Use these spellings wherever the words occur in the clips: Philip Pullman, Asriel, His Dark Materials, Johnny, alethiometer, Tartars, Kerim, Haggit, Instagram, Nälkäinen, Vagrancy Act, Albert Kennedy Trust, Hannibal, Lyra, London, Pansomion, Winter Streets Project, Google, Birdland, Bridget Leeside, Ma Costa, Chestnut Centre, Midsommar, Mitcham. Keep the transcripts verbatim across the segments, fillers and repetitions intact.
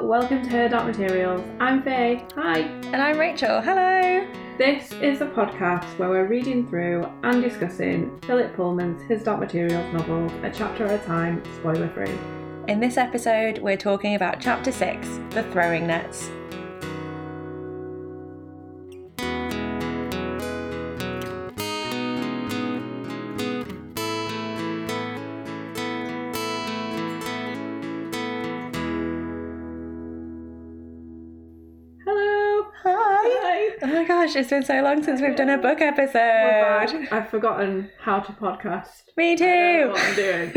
Hello, welcome to Her Dark Materials. I'm Faye. Hi. And I'm Rachel. Hello. This is a podcast where we're reading through and discussing Philip Pullman's His Dark Materials novels, a chapter at a time, spoiler free. In this episode, we're talking about Chapter six, The Throwing Nets. It's been so long since we've done a book episode. Well, I've forgotten how to podcast. Me too. I don't know what I'm doing.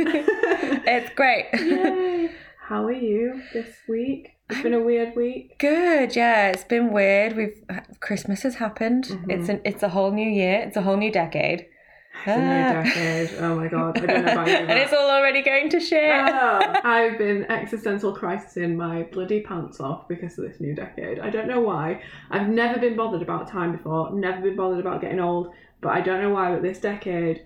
It's great. Yay. How are you this week? It's been a weird week. Good, yeah. It's been weird. We've Christmas has happened. Mm-hmm. It's an, it's a whole new year. It's a whole new decade. It's ah. a new decade. Oh my god. I don't know about you. And it's all already going to shit. Oh, I've been existential crisising my bloody pants off because of this new decade. I don't know why. I've never been bothered about time before. Never been bothered about getting old. But I don't know why, but this decade,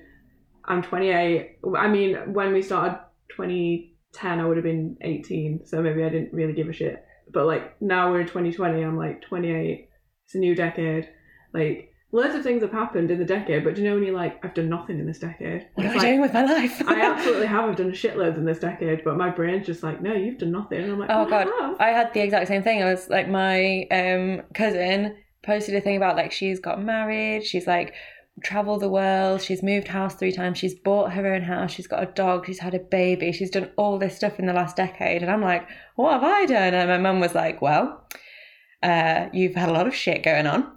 I'm twenty-eight. I mean, when we started twenty ten, I would have been eighteen. So maybe I didn't really give a shit. But like, now we're in twenty twenty, I'm like twenty-eight. It's a new decade. Like... Loads of things have happened in the decade, but do you know when you're like, I've done nothing in this decade? What am like, I doing with my life? I absolutely have. I've done shitloads in this decade, but my brain's just like, no, you've done nothing. And I'm like, oh, oh God. I, have. I had the exact same thing. I was like, my um, cousin posted a thing about like, she's got married, she's like, traveled the world, she's moved house three times, she's bought her own house, she's got a dog, she's had a baby, she's done all this stuff in the last decade. And I'm like, what have I done? And my mum was like, well... Uh, you've had a lot of shit going on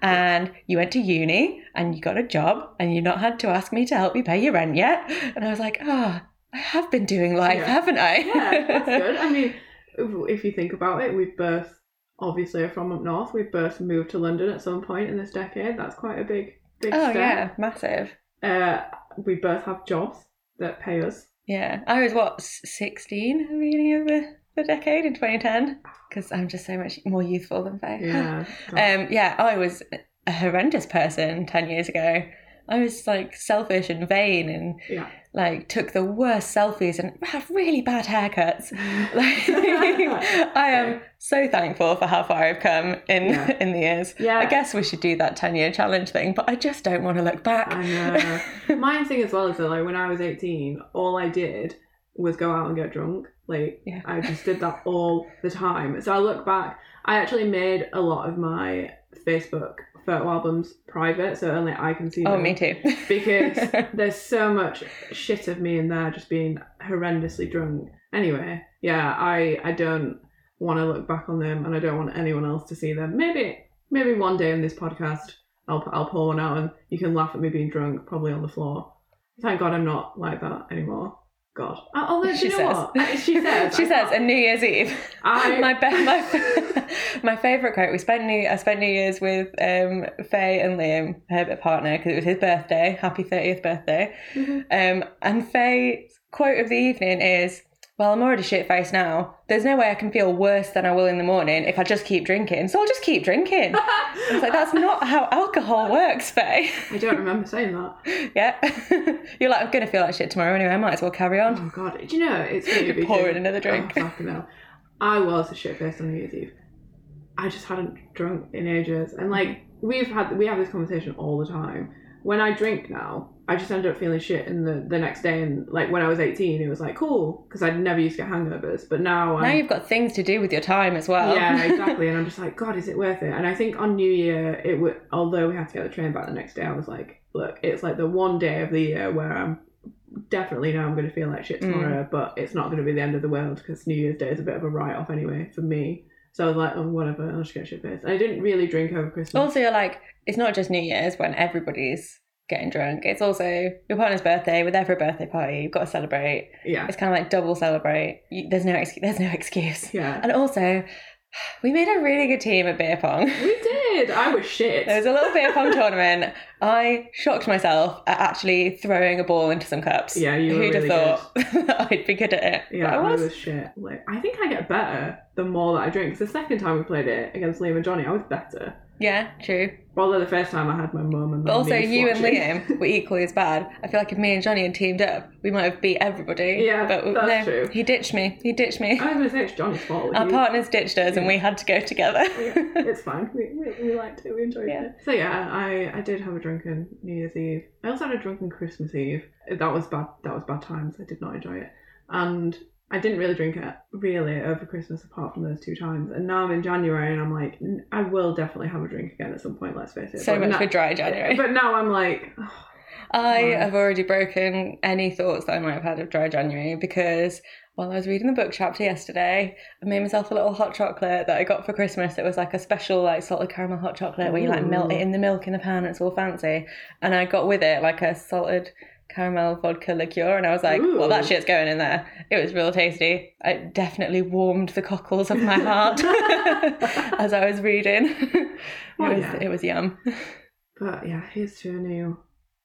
and you went to uni and you got a job and you've not had to ask me to help you pay your rent yet. And I was like, oh, I have been doing life, yeah. haven't I? Yeah, that's good. I mean, if you think about it, we've both, obviously are from up north, we've both moved to London at some point in this decade. That's quite a big, big oh, step. Oh yeah, massive. Uh, we both have jobs that pay us. Yeah. I was, what, sixteen at the beginning of the... the decade in twenty ten, because I'm just so much more youthful than Faye. Yeah. um, yeah, I was a horrendous person ten years ago. I was like selfish and vain and yeah. like took the worst selfies and had really bad haircuts. Like, I am so thankful for how far I've come in, yeah. in the years. Yeah. I guess we should do that ten year challenge thing, but I just don't want to look back. I know. My thing as well is that like when I was eighteen, all I did was go out and get drunk. Like, yeah. I just did that all the time. So I look back, I actually made a lot of my Facebook photo albums private, so only I can see them. Oh, me too. Because there's so much shit of me in there just being horrendously drunk. Anyway, yeah, I, I don't want to look back on them and I don't want anyone else to see them. Maybe maybe one day on this podcast, I'll, I'll pull one out and you can laugh at me being drunk, probably on the floor. Thank God I'm not like that anymore. God. Although, she, you know says, she says, she I says, and New Year's Eve, I... my be- my, my favourite quote, we spent New, I spent New Year's with um, Faye and Liam, her partner, because it was his birthday, happy thirtieth birthday, mm-hmm. um, and Faye's quote of the evening is, well, I'm already shit-faced now, there's no way I can feel worse than I will in the morning if I just keep drinking, so I'll just keep drinking. I was like, that's not how alcohol works, Faye. I don't remember saying that. Yeah. You're like, I'm going to feel like shit tomorrow anyway, I might as well carry on. Oh, God. Do you know, it's going to be... pour in another drink. Oh, fucking hell. I was a shit-faced on New Year's Eve. I just hadn't drunk in ages, and, like, we've had, we have this conversation all the time. When I drink now, I just ended up feeling shit in the, the next day. And like when I was eighteen, it was like, cool, because I never used to get hangovers. But now... I'm, now you've got things to do with your time as well. Yeah, exactly. And I'm just like, God, is it worth it? And I think on New Year, it would, although we had to get the train back the next day, I was like, look, it's like the one day of the year where I'm definitely know I'm going to feel like shit tomorrow, mm. but it's not going to be the end of the world because New Year's Day is a bit of a write-off anyway for me. So I was like, oh, whatever, I'll just get shit faced. I didn't really drink over Christmas. Also, you're like, it's not just New Year's when everybody's getting drunk. It's also your partner's birthday with every birthday party. You've got to celebrate. Yeah. It's kind of like double celebrate. You, there's no excuse. There's no excuse. Yeah. And also, we made a really good team at beer pong. We did. I was shit. There was a little beer pong tournament. I shocked myself at actually throwing a ball into some cups. Yeah, you were Who'd really have thought good. That I'd be good at it? Yeah, I was. I was shit. Like, I think I get better the more that I drink. Because the second time we played it against Liam and Johnny, I was better. Yeah, true. Although the first time I had my mum and my But also you watching. and Liam were equally as bad. I feel like if me and Johnny had teamed up, we might have beat everybody. Yeah, but we, that's no, true. He ditched me. He ditched me. I was going to say it's Johnny's fault. Our he, partners ditched us yeah. and we had to go together. Yeah, it's fine. We, we we liked it. We enjoyed yeah. it. So yeah, I, I did have a drunken New Year's Eve. I also had a drunken Christmas Eve. That was bad. That was bad times. I did not enjoy it. And I didn't really drink it really over Christmas apart from those two times, and now I'm in January and I'm like, I will definitely have a drink again at some point, let's face it. So but much na- for dry January. But now I'm like... Oh, I oh. have already broken any thoughts that I might have had of dry January because while I was reading the book chapter yesterday, I made myself a little hot chocolate that I got for Christmas. It was like a special like salted caramel hot chocolate Ooh. where you like melt it in the milk in the pan and it's all fancy. And I got with it like a salted... caramel vodka liqueur, and I was like, Ooh. well, that shit's going in there. It was real tasty. It definitely warmed the cockles of my heart as I was reading. It, well, was, yeah. it was yum. But yeah, here's to a new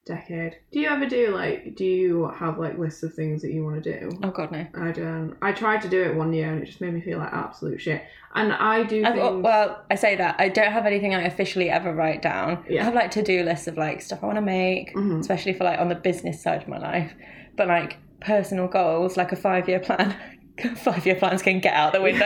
decade. Do you ever do like, do you have like lists of things that you want to do? Oh god, no. I don't. I tried to do it one year and it just made me feel like absolute shit. And I do I've, things... Well, I say that. I don't have anything I officially ever write down. Yeah. I have like to-do lists of like stuff I want to make, mm-hmm. especially for like on the business side of my life. But like personal goals, like a five-year plan... Five-year plans can get out the window.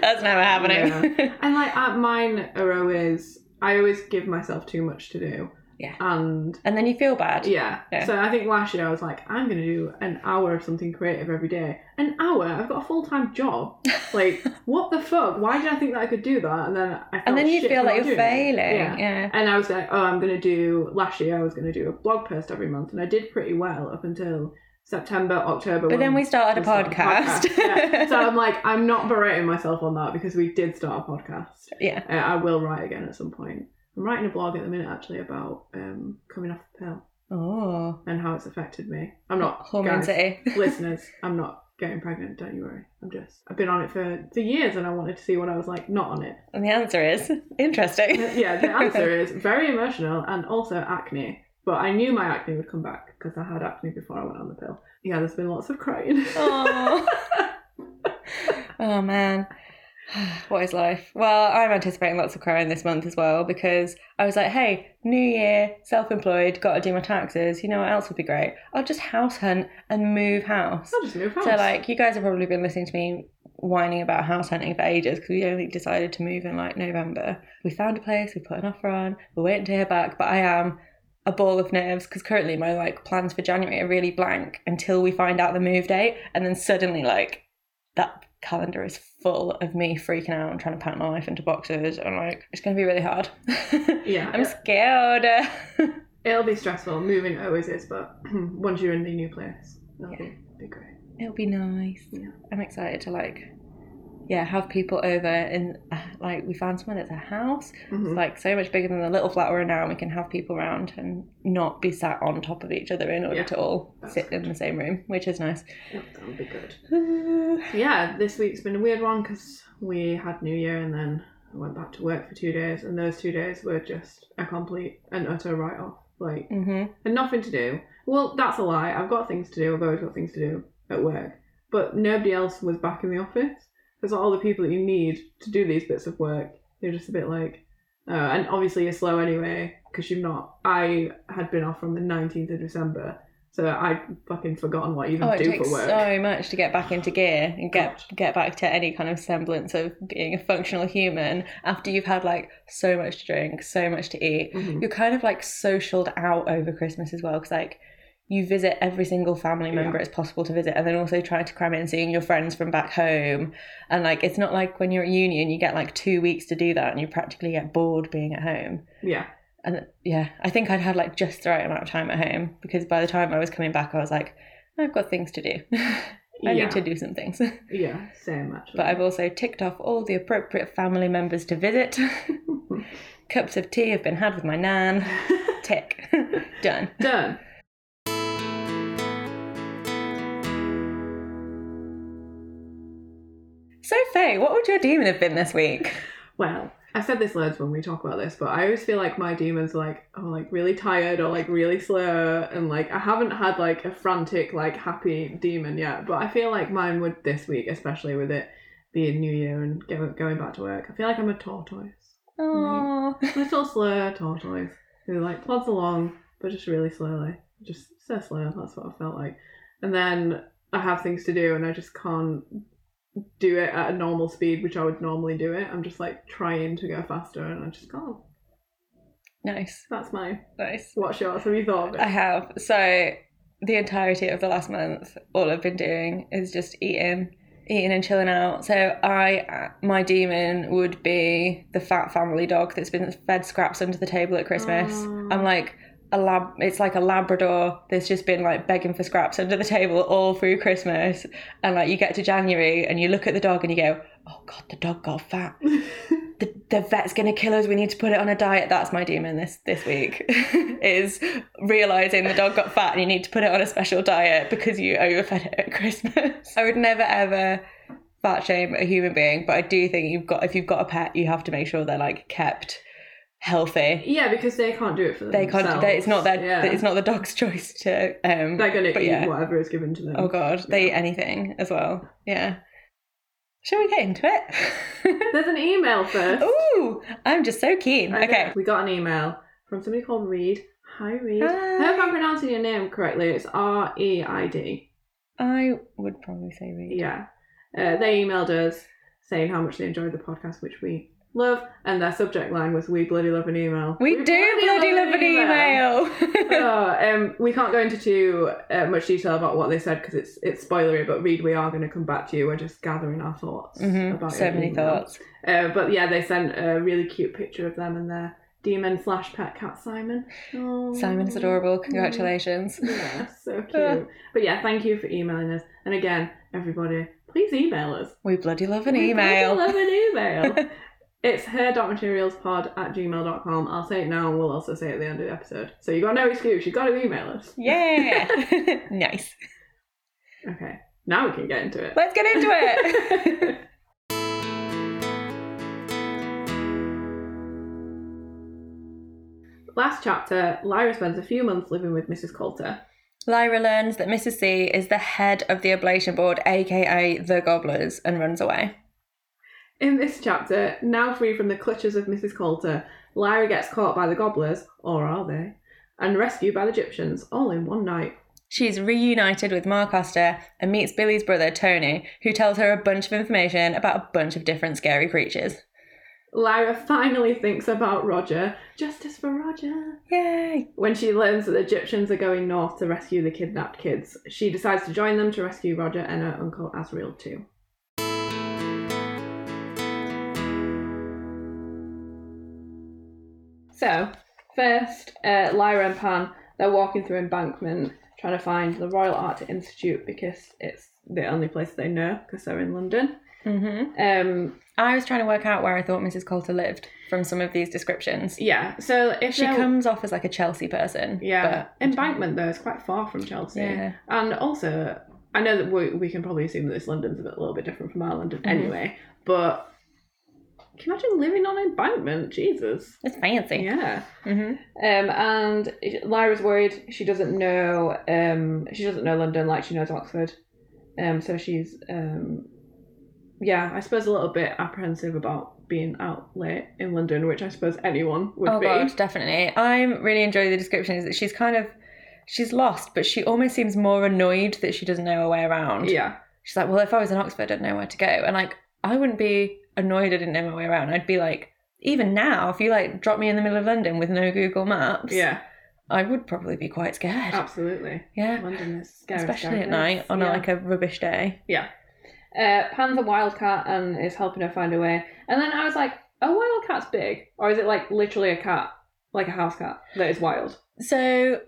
That's never happening. Yeah. And like at mine are always... I always give myself too much to do. Yeah. And and then you feel bad. Yeah. yeah. So I think last year I was like, I'm going to do an hour of something creative every day. An hour? I've got a full-time job. Like, what the fuck? Why did I think that I could do that? And then I felt And then you shit feel like you're failing. Yeah. yeah. And I was like, oh, I'm going to do... Last year I was going to do a blog post every month. And I did pretty well up until... September, October. But then we started a podcast. podcast. Yeah. So I'm like, I'm not berating myself on that because we did start a podcast. Yeah. Uh, I will write again at some point. I'm writing a blog at the minute actually about um, coming off the pill. Oh. And how it's affected me. I'm not... Hormone City. Listeners, I'm not getting pregnant, don't you worry. I'm just... I've been on it for, for years and I wanted to see what I was like not on it. And the answer is... Interesting. Yeah, the answer is very emotional and also acne. But I knew my acne would come back because I had acne before I went on the pill. Yeah, there's been lots of crying. Oh, oh man. What is life? Well, I'm anticipating lots of crying this month as well because I was like, hey, new year, self-employed, got to do my taxes. You know what else would be great? I'll just house hunt and move house. I'll just move house. So like, you guys have probably been listening to me whining about house hunting for ages because we only decided to move in like November. We found a place, we put an offer on, we're waiting to hear back, but I am... a ball of nerves because currently my like plans for January are really blank until we find out the move date, and then suddenly like that calendar is full of me freaking out and trying to pack my life into boxes, and like it's gonna be really hard. Yeah. I'm yeah. scared. It'll be stressful. Moving always is, but once you're in the new place that'll yeah. be great. It'll be nice. Yeah. I'm excited to like Yeah, have people over, and like we found someone that's a house. Mm-hmm. It's like so much bigger than the little flat we're in now, and we can have people around and not be sat on top of each other in order yeah, to all sit good. in the same room, which is nice. Yep, that would be good. Uh, yeah, this week's been a weird one because we had New Year and then I went back to work for two days, and those two days were just a complete and utter write-off, like, mm-hmm. and nothing to do. Well, that's a lie. I've got things to do. I've always got things to do at work, but nobody else was back in the office. Because all the people that you need to do these bits of work, they're just a bit like, uh, and obviously you're slow anyway, because you've not, I had been off from the nineteenth of December, so I'd fucking forgotten what I even oh, do for work. It takes so much to get back into gear and get Gosh. get back to any kind of semblance of being a functional human after you've had like so much to drink, so much to eat. Mm-hmm. You're kind of like socialed out over Christmas as well, because like, you visit every single family member yeah. it's possible to visit, and then also try to cram in seeing your friends from back home. And like, it's not like when you're at uni and you get like two weeks to do that and you practically get bored being at home. Yeah. And yeah, I think I'd had like just the right amount of time at home because by the time I was coming back, I was like, I've got things to do. I yeah. need to do some things. Yeah, so much. But I've also ticked off all the appropriate family members to visit. Cups of tea have been had with my nan. Tick. Done. Done. So, Faye, what would your demon have been this week? Well, I've said this loads when we talk about this, but I always feel like my demons are like, oh, like really tired or like really slow. And like, I haven't had like a frantic, like happy demon yet, but I feel like mine would this week, especially with it being New Year and going back to work. I feel like I'm a tortoise. Oh, little slow tortoise who like plods along, but just really slowly, just so slow. That's what I felt like. And then I have things to do, and I just can't do it at a normal speed, which I would normally do it. I'm just like trying to go faster, and I just can't. Nice. That's mine. Nice. What's yours? Have you thought of it? I have. So the entirety of the last month, all I've been doing is just eating. Eating and chilling out. So I, my demon would be the fat family dog that's been fed scraps under the table at Christmas. Aww. I'm like a lab. It's like a Labrador that's just been like begging for scraps under the table all through Christmas. And like you get to January and you look at the dog and you go, oh God, the dog got fat. the, the vet's gonna kill us. We need to put it on a diet. That's my demon this this week. Is realising the dog got fat and you need to put it on a special diet because you overfed it at Christmas. I would never ever fat shame a human being, but I do think you've got if you've got a pet, you have to make sure they're like kept healthy. Yeah, because they can't do it for themselves. They can't. They, it's not their. Yeah. It's not the dog's choice to. Um, they're gonna eat yeah. whatever is given to them. Oh God, yeah. They eat anything as well. Yeah. Shall we get into it? There's an email first. Ooh, I'm just so keen. I okay. Know. We got an email from somebody called Reed. Hi, Reed. Hi. I hope I'm pronouncing your name correctly. It's R E I D. I would probably say Reed. Yeah. Uh, they emailed us saying how much they enjoyed the podcast, which we love, and their subject line was, we bloody love an email. We, we do bloody, bloody love, love an email. email. oh, um, we can't go into too uh, much detail about what they said because it's it's spoilery, but Reed, we are going to come back to you. We're just gathering our thoughts. Mm-hmm. about So many email. thoughts. Uh, but yeah, they sent a really cute picture of them and their demon slash pet cat, Simon. Oh. Simon's adorable. Congratulations. Yeah, so cute. But yeah, thank you for emailing us. And again, everybody, please email us. We bloody love an we email. We bloody love an email. It's her dark materials pod at gmail dot com. I'll say it now and we'll also say it at the end of the episode. So you got no excuse. You've got to email us. Yeah. Nice. Okay. Now we can get into it. Let's get into it. Last chapter, Lyra spends a few months living with Missus Coulter. Lyra learns that Missus C is the head of the Oblation Board, a k a the Gobblers, and runs away. In this chapter, now free from the clutches of Missus Coulter, Lyra gets caught by the Gobblers, or are they, and rescued by the Gyptians, all in one night. She's reunited with Ma Costa and meets Billy's brother, Tony, who tells her a bunch of information about a bunch of different scary creatures. Lyra finally thinks about Roger. Justice for Roger. Yay! When she learns that the Gyptians are going north to rescue the kidnapped kids, she decides to join them to rescue Roger and her uncle Asriel too. So, first, uh, Lyra and Pan, they're walking through Embankment, trying to find the Royal Art Institute because it's the only place they know, because they're in London. Mm-hmm. Um, I was trying to work out where I thought Missus Coulter lived from some of these descriptions. Yeah, so if She they're... comes off as like a Chelsea person. Yeah, but Embankment, though, is quite far from Chelsea. Yeah. And also, I know that we, we can probably assume that this London's a, bit, a little bit different from our London mm-hmm. anyway, but... Can you imagine living on Embankment? Jesus. It's fancy. Yeah. Mm-hmm. Um, and Lyra's worried. She doesn't know um, She doesn't know London like she knows Oxford. Um, so she's, um, yeah, I suppose a little bit apprehensive about being out late in London, which I suppose anyone would oh, be. Oh, God, definitely. I really enjoy the descriptions that she's kind of, she's lost, but she almost seems more annoyed that she doesn't know her way around. Yeah. She's like, well, if I was in Oxford, I'd know where to go. And, like, I wouldn't be... annoyed I didn't know my way around. I'd be like, even now, if you like drop me in the middle of London with no Google Maps, yeah, I would probably be quite scared. Absolutely. Yeah. London is scary. Especially scary at night on yeah. a, like a rubbish day. Yeah. Uh, Pan's a wildcat and is helping her find a way. And then I was like, a wildcat's big, or is it like literally a cat, like a house cat that is wild? So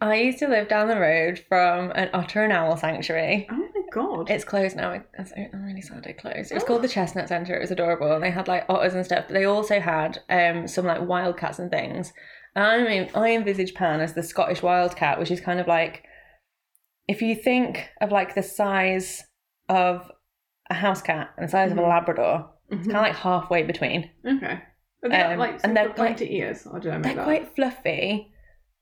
I used to live down the road from an otter and owl sanctuary. Oh. God. It's closed now. It, I'm really sad it closed. It was oh. called the Chestnut Centre. It was adorable. And they had like otters and stuff. But they also had um, some like wildcats and things. And I mean, I envisage Pan as the Scottish wildcat, which is kind of like, if you think of like the size of a house cat and the size mm-hmm. of a Labrador, mm-hmm. it's kind of like halfway between. Okay. Are they um, like and they're pointy like, ears? Or do I make they're that? Quite fluffy.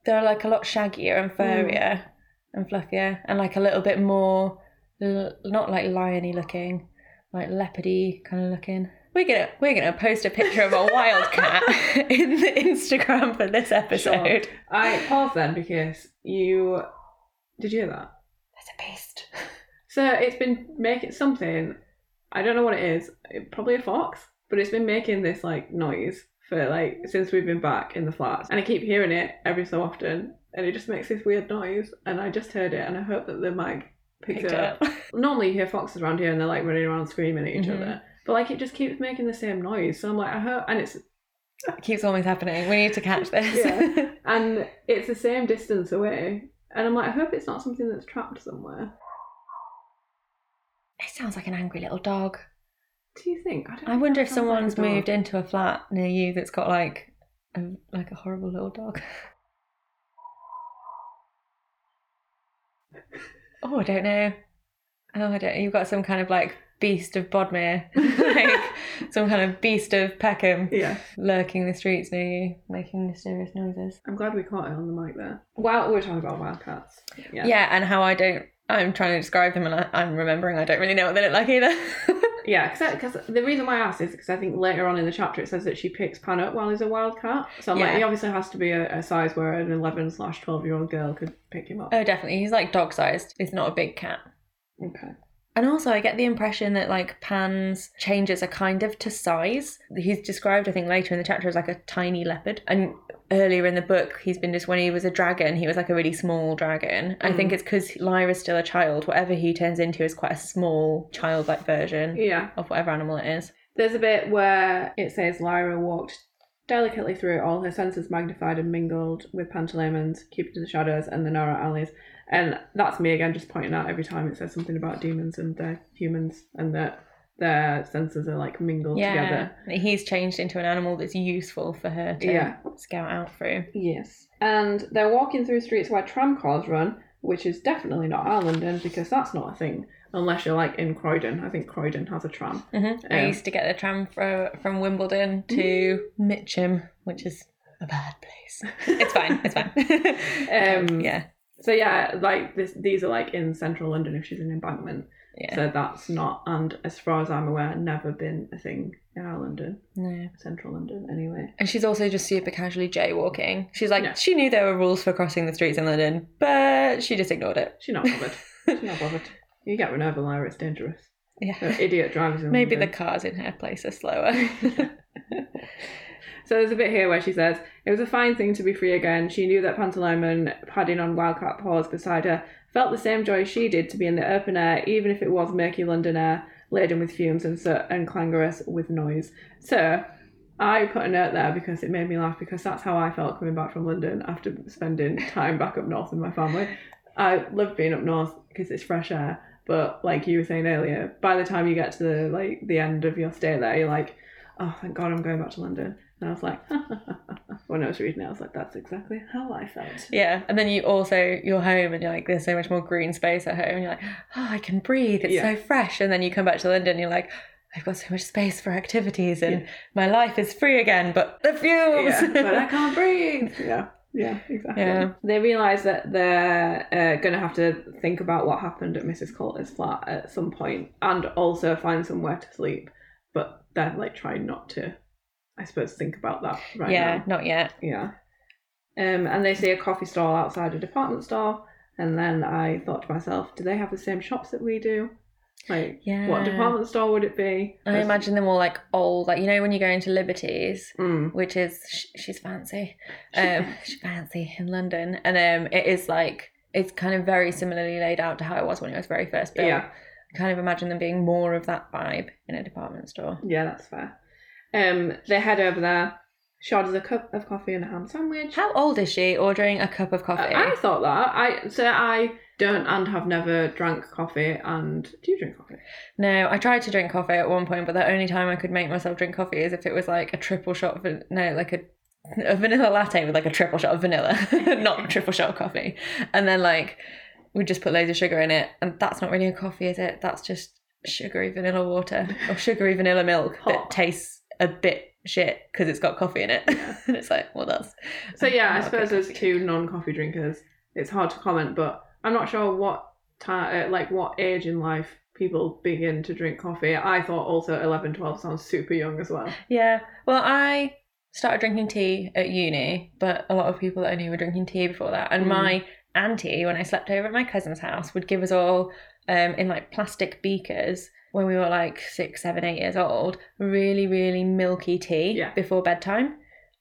They're like a lot shaggier and furrier mm. and fluffier and like a little bit more... L- not like liony looking, like leopardy kind of looking, we're gonna we're gonna post a picture of a wildcat in the Instagram for this episode. Sure. I paused then because you did you hear that? That's a beast. So it's been making something. I don't know what it is. It, probably a fox, but it's been making this like noise for like since we've been back in the flats, and I keep hearing it every so often, and it just makes this weird noise. And I just heard it, and I hope that the mic picked, picked it up. up. Normally you hear foxes around here, and they're like running around screaming at each mm-hmm. other. But like it just keeps making the same noise, so I'm like, I hope, and it's it keeps always happening. We need to catch this. Yeah. And it's the same distance away, and I'm like, I hope it's not something that's trapped somewhere. It sounds like an angry little dog. Do you think? I, don't I wonder if someone's like moved into a flat near you that's got like a, like a horrible little dog. Oh, I don't know. Oh, I don't know. You've got some kind of like beast of Bodmere, like some kind of beast of Peckham, yeah, lurking the streets near you, making mysterious noises. I'm glad we caught it on the mic there. Wow, we were talking about wildcats. Yeah, yeah, and how I don't. I'm trying to describe them, and I, I'm remembering I don't really know what they look like either. Yeah, because the reason why I asked is because I think later on in the chapter it says that she picks Pan up while he's a wildcat. So I'm yeah. like, he obviously has to be a, a size where an eleven slash twelve year old girl could pick him up. Oh, definitely. He's like dog sized. He's not a big cat. Okay. And also I get the impression that like Pan's changes are kind of to size. He's described, I think later in the chapter, as like a tiny leopard. And earlier in the book, he's been just, when he was a dragon, he was like a really small dragon. Mm. I think it's because Lyra's still a child. Whatever he turns into is quite a small childlike version yeah. of whatever animal it is. There's a bit where it says Lyra walked delicately through it all, her senses magnified and mingled with Pantalaimon's, Cupid in the shadows and the narrow alleys. And that's me again, just pointing out every time it says something about demons and their humans and that their senses are like mingled yeah. together. He's changed into an animal that's useful for her to yeah. scout out through. Yes. And they're walking through streets where tram cars run, which is definitely not our London, because that's not a thing. Unless you're like in Croydon. I think Croydon has a tram. Mm-hmm. Um, I used to get the tram for, from Wimbledon to Mitcham, which is a bad place. It's fine, it's fine. um, yeah. So yeah, like this, these are like in central London if she's in Embankment. Yeah. So that's not, and as far as I'm aware, never been a thing in our London. No. Central London, anyway. And she's also just super casually jaywalking. She's like, no. She knew there were rules for crossing the streets in London, but she just ignored it. She's not bothered. She's not bothered. You get run over, Lyra, it's dangerous. Yeah. They're idiot drivers in Maybe London. The cars in her place are slower. So there's a bit here where she says, it was a fine thing to be free again. She knew that Pantalaimon, padding on wildcat paws beside her, felt the same joy she did to be in the open air, even if it was murky London air, laden with fumes and soot and clangorous with noise. So I put a note there because it made me laugh, because that's how I felt coming back from London after spending time back up north with my family. I love being up north because it's fresh air, but like you were saying earlier, by the time you get to the like the end of your stay there, you're like, oh, thank God I'm going back to London. And I was like, when I was reading it, I was like, that's exactly how I felt. Yeah. And then you also, you're home and you're like, there's so much more green space at home. You're like, oh, I can breathe. It's yeah. so fresh. And then you come back to London and you're like, I've got so much space for activities and yeah. my life is free again, but the fumes. Yeah, but I can't breathe. Yeah. Yeah, exactly. Yeah. They realise that they're uh, going to have to think about what happened at Missus Coulter's flat at some point and also find somewhere to sleep. But they're like trying not to, I suppose, think about that right yeah, now. Yeah, not yet. Yeah. Um, and they see a coffee stall outside a department store. And then I thought to myself, do they have the same shops that we do? Like, yeah. what department store would it be? I There's... imagine them all like old, like, you know, when you go into Liberty's, mm. which is, sh- she's fancy. Um, she's fancy in London. And um, it is like, it's kind of very similarly laid out to how it was when it was very first built. Yeah. I kind of imagine them being more of that vibe in a department store. Yeah, that's fair. Um, they head over there. She orders a cup of coffee and a ham sandwich. How old is she ordering a cup of coffee? I, I thought that. I so I don't and have never drank coffee. And do you drink coffee? No, I tried to drink coffee at one point, but the only time I could make myself drink coffee is if it was like a triple shot of no, like a, a vanilla latte with like a triple shot of vanilla, not a triple shot of coffee. And then like we just put loads of sugar in it, and that's not really a coffee, is it? That's just sugary vanilla water or sugary vanilla milk Hot. that tastes a bit shit because it's got coffee in it. Yeah. And it's like, well, that's so yeah I suppose as two non-coffee drinkers it's hard to comment, but I'm not sure what ta- like what age in life people begin to drink coffee. I thought also eleven, twelve sounds super young as well. Yeah. Well, I started drinking tea at uni, but a lot of people that I knew were drinking tea before that. And mm. my auntie, when I slept over at my cousin's house, would give us all um, in like plastic beakers when we were like six, seven, eight years old, really, really milky tea yeah. before bedtime.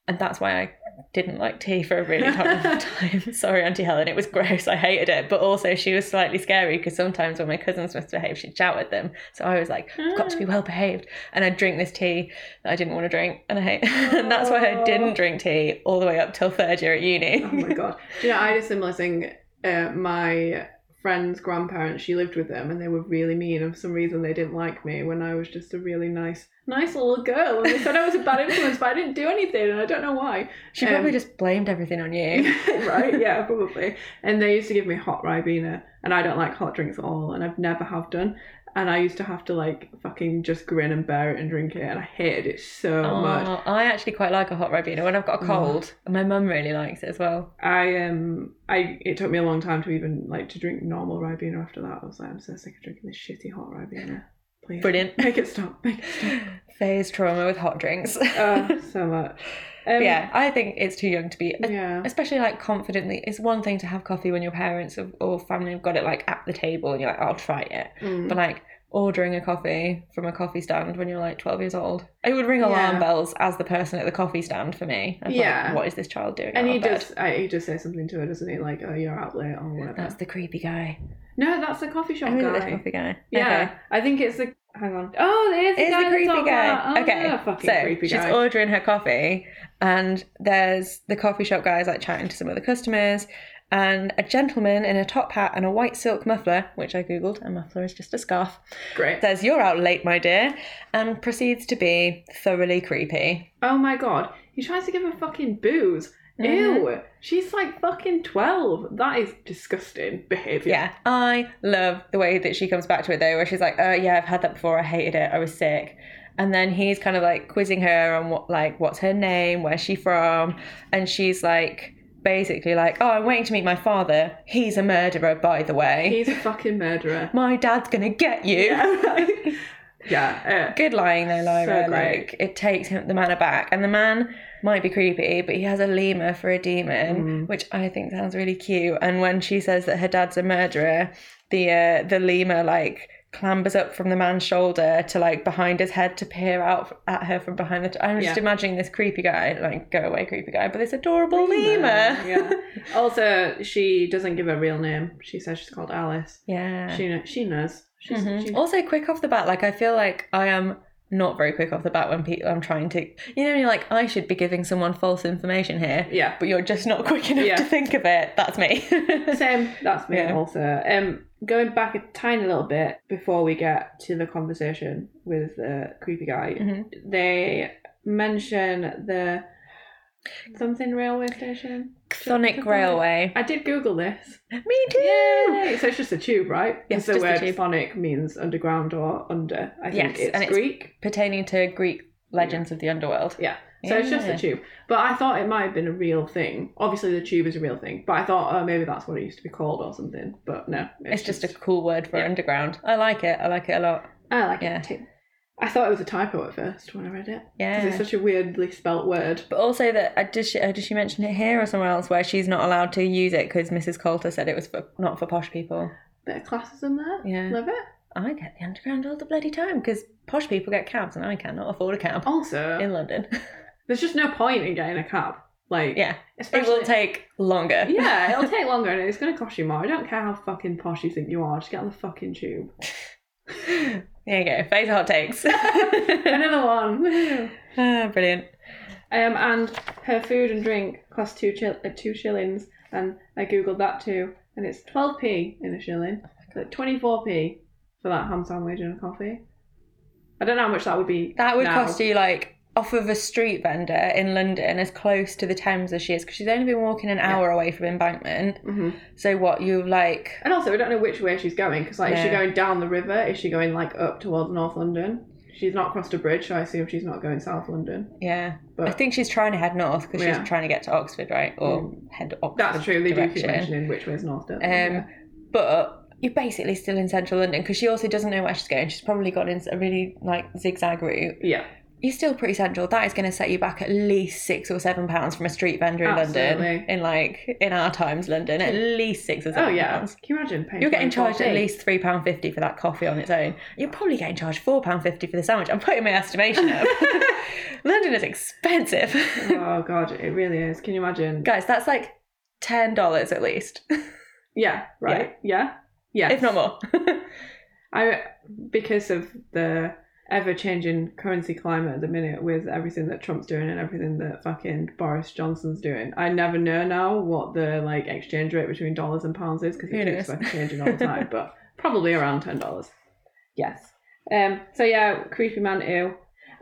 And that's why I didn't like tea for a really long time. Sorry, Auntie Helen, it was gross. I hated it. But also she was slightly scary because sometimes when my cousins misbehaved, she'd shout at them. So I was like, I've got to be well behaved. And I'd drink this tea that I didn't want to drink. And I hate oh. And that's why I didn't drink tea all the way up till third year at uni. Oh my God. Do you know, I had a similar thing. Uh, my friend's grandparents, she lived with them and they were really mean, and for some reason they didn't like me when I was just a really nice nice little girl, and they said I was a bad influence, but I didn't do anything and I don't know why. She um, probably just blamed everything on you. Right, yeah, probably. And they used to give me hot Ribena, and I don't like hot drinks at all, and I've never have done, and I used to have to like fucking just grin and bear it and drink it, and I hated it so oh, much. I actually quite like a hot Ribena when I've got a cold, mm. and my mum really likes it as well. I um I it took me a long time to even like to drink normal Ribena after that. I was like, I'm so sick of drinking this shitty hot Ribena. Please. Brilliant. Make it stop. Make it stop. Phase trauma with hot drinks. Oh, so much. Um, yeah, I think it's too young to be, yeah. especially like confidently. It's one thing to have coffee when your parents have, or family have got it like at the table and you're like, I'll try it. Mm. But like ordering a coffee from a coffee stand when you're like twelve years old, it would ring alarm yeah. bells as the person at the coffee stand for me. I'd yeah. Like, what is this child doing? And he just, I, he just says something to her, doesn't he? Like, oh, you're out late or whatever. That's the creepy guy. No, that's the coffee shop I guy. The coffee guy. Yeah, okay. I think it's the. Hang on. Oh, there's the, guy the creepy guy. Oh, okay, yeah, fucking so creepy guy. She's ordering her coffee, and there's the coffee shop guys like chatting to some of the customers, and a gentleman in a top hat and a white silk muffler, which I googled, and muffler is just a scarf. Great. Says, "You're out late, my dear," and proceeds to be thoroughly creepy. Oh my God, he tries to give her fucking booze. Mm-hmm. Ew, she's like fucking twelve. That is disgusting behaviour. Yeah, I love the way that she comes back to it though, where she's like, oh yeah, I've had that before, I hated it, I was sick. And then he's kind of like quizzing her on what, like, what's her name, where's she from, and she's like, basically like, oh, I'm waiting to meet my father. He's a murderer, by the way. He's a fucking murderer. My dad's gonna get you. Yeah, right. Yeah. Uh, Good lying though, Lyra. So like, it takes him the man aback, and the man might be creepy, but he has a lemur for a demon, mm. which I think sounds really cute. And when she says that her dad's a murderer, the uh, the lemur like clambers up from the man's shoulder to like behind his head to peer out at her from behind the. T- I'm just yeah. imagining this creepy guy, like go away creepy guy, but this adorable lemur. Yeah. Also, she doesn't give a real name. She says she's called Alice. Yeah. She know- she knows. She's, mm-hmm. she- also, quick off the bat, like I feel like I am. Not very quick off the bat when people I'm trying to, you know, you're like, I should be giving someone false information here. Yeah. But you're just not quick enough yeah. to think of it. That's me. Same. That's me yeah. also. Um, going back a tiny little bit before we get to the conversation with the creepy guy, mm-hmm. they mention the something railway station. Chthonic Railway. I did Google this. Me too. Yay. So it's just a tube, right? Yes, so the word chthonic means underground or under. I think yes, it's and it's Greek, pertaining to Greek legends yeah. of the underworld. Yeah. So yeah. it's just a tube. But I thought it might have been a real thing. Obviously, the tube is a real thing. But I thought, oh, maybe that's what it used to be called or something. But no, it's, it's just, just a cool word for yeah. underground. I like it. I like it a lot. I like yeah. it too. I thought it was a typo at first when I read it. Yeah. Because it's such a weirdly spelt word. But also that, uh, did she, uh, did she mention it here or somewhere else where she's not allowed to use it because Missus Coulter said it was for, not for posh people? Bit of classism there. Yeah. Love it. I get the underground all the bloody time because posh people get cabs and I cannot afford a cab. Also. In London. There's just no point in getting a cab. Like, yeah. It will take longer. Yeah, it'll take longer and it's going to cost you more. I don't care how fucking posh you think you are. Just get on the fucking tube. There you go, phase hot takes. Another one. Ah, brilliant. Um, and her food and drink cost two chil- uh, two shillings, and I googled that too, and it's twelve p in a shilling, so twenty-four p for that ham sandwich and a coffee. I don't know how much that would be. That would now. Cost you like off of a street vendor in London, as close to the Thames as she is, because she's only been walking an hour yeah. away from Embankment. Mm-hmm. So what you like, and also we don't know which way she's going, because like no. is she going down the river? Is she going like up towards North London? She's not crossed a bridge, so I assume she's not going South London. Yeah, but I think she's trying to head north because yeah. she's trying to get to Oxford, right? Or mm. head to Oxford. That's true. They direction. Do keep mentioning which way is north. Don't they? Um, yeah. But you're basically still in central London, because she also doesn't know where she's going. She's probably gone in a really, like, zigzag route. Yeah. You're still pretty central. That is going to set you back at least six or seven pounds from a street vendor in Absolutely. London. In, like, in our times, London, at least six or seven oh, yeah. pounds. Can you imagine paying You're getting charged at least three pounds fifty for that coffee on its own. You're probably getting charged four pounds fifty for the sandwich. I'm putting my estimation up. London is expensive. Oh, God, it really is. Can you imagine? Guys, that's, like, ten dollars at least. Yeah, right? Yeah? Yeah. Yes. If not more. I, because of the ever-changing currency climate at the minute with everything that Trump's doing and everything that fucking Boris Johnson's doing. I never know now what the, like, exchange rate between dollars and pounds is, because it keeps like changing all the time, but probably around ten dollars. Yes. Um. So, yeah, creepy man, ew.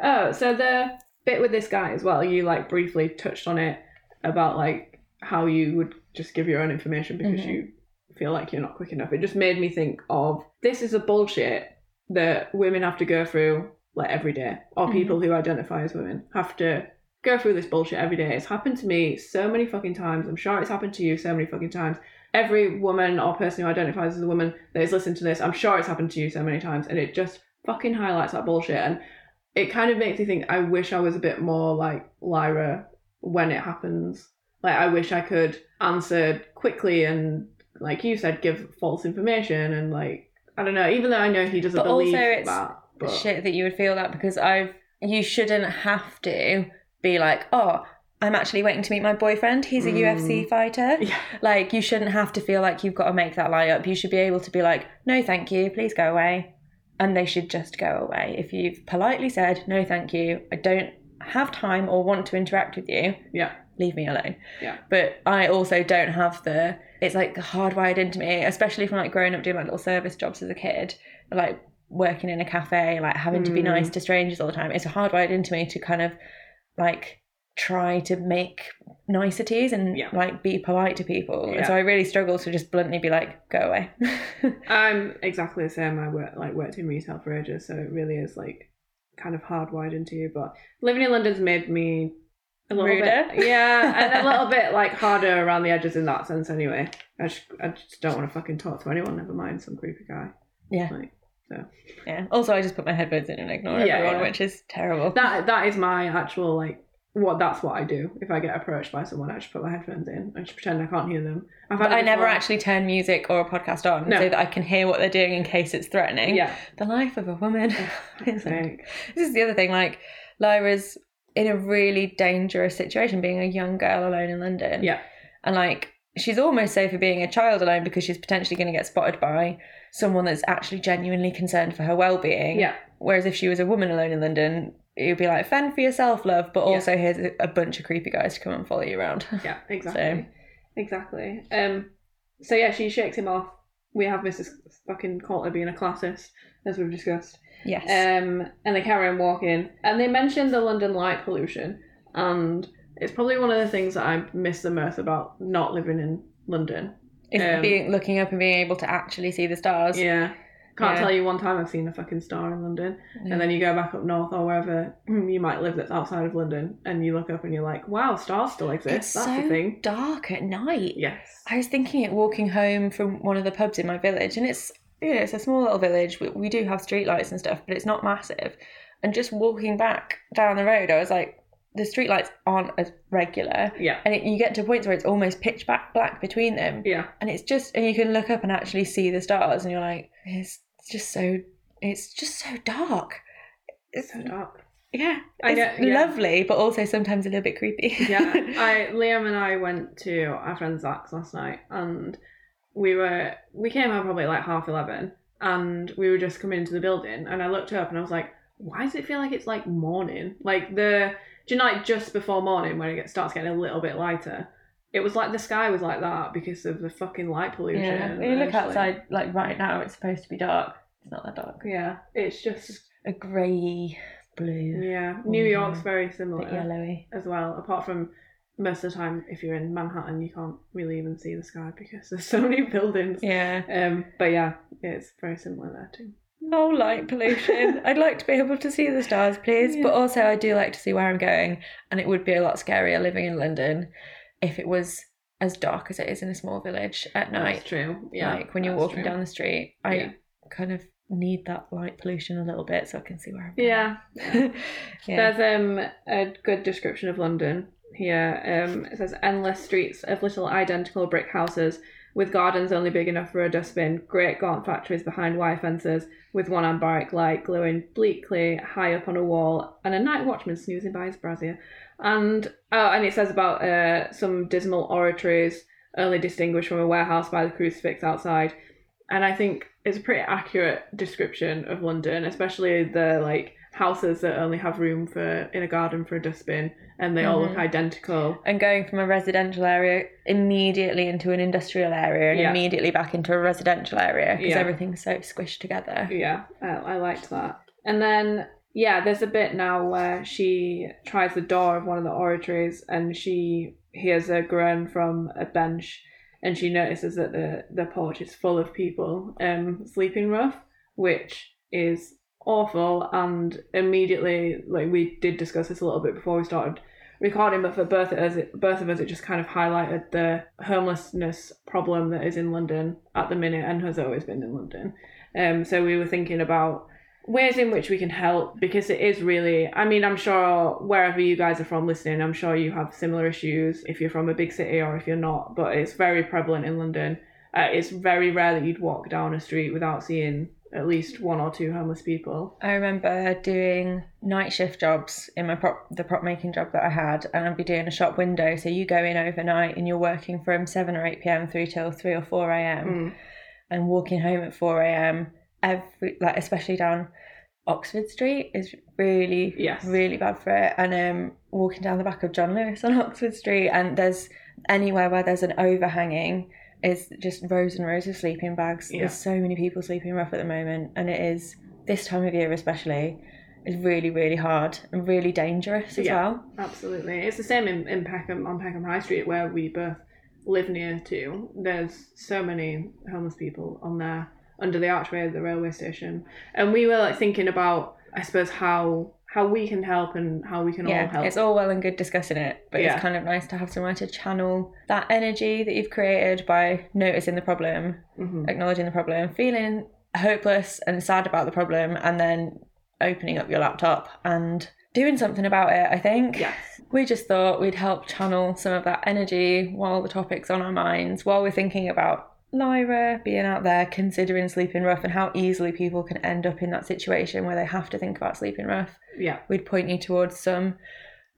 Oh, so the bit with this guy as well, you, like, briefly touched on it about, like, how you would just give your own information because mm-hmm. you feel like you're not quick enough. It just made me think of, this is a bullshit that women have to go through, like, every day, or people mm-hmm. who identify as women have to go through this bullshit every day. It's happened to me so many fucking times. I'm sure it's happened to you so many fucking times. Every woman or person who identifies as a woman that is listening to this, I'm sure it's happened to you so many times, and it just fucking highlights that bullshit. And it kind of makes me think, I wish I was a bit more like Lyra when it happens. Like, I wish I could answer quickly and, like you said, give false information and, like, I don't know, even though I know he doesn't but believe also it's that. But shit that you would feel that, because I've, you shouldn't have to be like, oh, I'm actually waiting to meet my boyfriend. He's a mm. U F C fighter. Yeah. Like, you shouldn't have to feel like you've got to make that lie up. You should be able to be like, no, thank you. Please go away. And they should just go away. If you've politely said, no, thank you, I don't have time or want to interact with you. Yeah. Leave me alone. Yeah. But I also don't have the, it's like hardwired into me, especially from like growing up doing like little service jobs as a kid, like working in a cafe, like having mm. to be nice to strangers all the time. It's hardwired into me to kind of like try to make niceties and yeah. like be polite to people. Yeah. And so I really struggle to just bluntly be like, go away. I'm exactly the same. I work, like worked in retail for ages, so it really is like kind of hardwired into you. But living in London's made me a little Ruder. bit, yeah, and a little bit like harder around the edges in that sense. Anyway, I just, I just don't want to fucking talk to anyone. Never mind some creepy guy. Yeah. Like, so. Yeah. Also, I just put my headphones in and ignore yeah, everyone, yeah. which is terrible. That that is my actual like what. That's what I do if I get approached by someone. I just put my headphones in. I just pretend I can't hear them. I've had but I never before. actually turn music or a podcast on no. so that I can hear what they're doing in case it's threatening. Yeah. The life of a woman. It's like, this is the other thing. Like Lyra's in a really dangerous situation, being a young girl alone in London. Yeah. And like, she's almost safer being a child alone because she's potentially going to get spotted by someone that's actually genuinely concerned for her well-being. Yeah. Whereas if she was a woman alone in London, it would be like, fend for yourself, love, but also yeah. here's a bunch of creepy guys to come and follow you around. Yeah, exactly. So. Exactly. Um. So yeah, she shakes him off. We have Missus fucking Coulter being a classist, as we've discussed. Yes. Um, and they carry on walking. And they mentioned the London light pollution. And it's probably one of the things that I miss the most about not living in London. Is um, being, looking up and being able to actually see the stars. Yeah. Can't yeah. tell you one time I've seen a fucking star in London. Mm. And then you go back up north or wherever you might live that's outside of London. And you look up and you're like, wow, stars still exist. It's that's so the thing. Dark at night. Yes. I was thinking it walking home from one of the pubs in my village. And it's... you know, it's a small little village. We, we do have streetlights and stuff, but it's not massive. And just walking back down the road, I was like, the streetlights aren't as regular. Yeah. And it, you get to points where it's almost pitch back black between them. Yeah. And it's just, and you can look up and actually see the stars, and you're like, it's just so, it's just so dark. It's so dark. Yeah. I it's know, yeah. lovely, but also sometimes a little bit creepy. Yeah. I Liam and I went to our friend Zach's last night, and we were, we came home probably like half eleven, and we were just coming into the building, and I looked up and I was like, why does it feel like it's like morning? Like the, do you know, like just before morning when it gets, starts getting a little bit lighter, it was like the sky was like that because of the fucking light pollution. Yeah, when you look outside like right now, it's supposed to be dark. It's not that dark. Yeah, it's just a grey blue. Yeah, New York's very similar. A bit yellowy. As well, apart from... most of the time, if you're in Manhattan, you can't really even see the sky because there's so many buildings. Yeah. Um. But yeah, it's very similar there too. No light pollution. I'd like to be able to see the stars, please. Yeah. But also, I do like to see where I'm going, and it would be a lot scarier living in London if it was as dark as it is in a small village at night. That's true. Yeah. Like when you're walking true. down the street, I yeah. kind of need that light pollution a little bit so I can see where I'm going. Yeah. yeah. There's um a good description of London here. Um, it says endless streets of little identical brick houses with gardens only big enough for a dustbin, great gaunt factories behind wire fences with one ambaric light glowing bleakly high up on a wall and a night watchman snoozing by his brazier. And oh, and it says about uh, some dismal oratories only distinguished from a warehouse by the crucifix outside. And I think it's a pretty accurate description of London, especially the like houses that only have room for in a garden for a dustbin, and they mm-hmm. all look identical. And going from a residential area immediately into an industrial area and yeah. immediately back into a residential area because yeah. everything's so squished together. Yeah, I, I liked that. And then, yeah, there's a bit now where she tries the door of one of the oratories and she hears a groan from a bench. And she notices that the, the porch is full of people um, sleeping rough, which is awful. And immediately, like we did discuss this a little bit before we started recording, but for both of us, it, both of us, it just kind of highlighted the homelessness problem that is in London at the minute and has always been in London. Um, so we were thinking about ways in which we can help, because it is really, I mean, I'm sure wherever you guys are from listening, I'm sure you have similar issues if you're from a big city or if you're not, but it's very prevalent in London. Uh, it's very rare that you'd walk down a street without seeing at least one or two homeless people. I remember doing night shift jobs in my prop, the prop making job that I had, and I'd be doing a shop window. So you go in overnight and you're working from seven or eight p.m. through till three or four a.m. Mm. and walking home at four a.m. Every, like especially down Oxford Street is really yes. really bad for it. And um walking down the back of John Lewis on Oxford Street, and there's anywhere where there's an overhanging is just rows and rows of sleeping bags. yeah. There's so many people sleeping rough at the moment, and it is this time of year especially is really really hard and really dangerous as yeah, well. Absolutely. It's the same in, in Peckham, on Peckham High Street where we both live near to. There's so many homeless people on there under the archway of the railway station. And we were like thinking about, I suppose, how how we can help and how we can yeah, all help. It's all well and good discussing it, but yeah. it's kind of nice to have somewhere to channel that energy that you've created by noticing the problem, mm-hmm. acknowledging the problem, feeling hopeless and sad about the problem, and then opening up your laptop and doing something about it, I think. Yes. We just thought we'd help channel some of that energy while the topic's on our minds, while we're thinking about Lyra being out there considering sleeping rough and how easily people can end up in that situation where they have to think about sleeping rough. Yeah. We'd point you towards some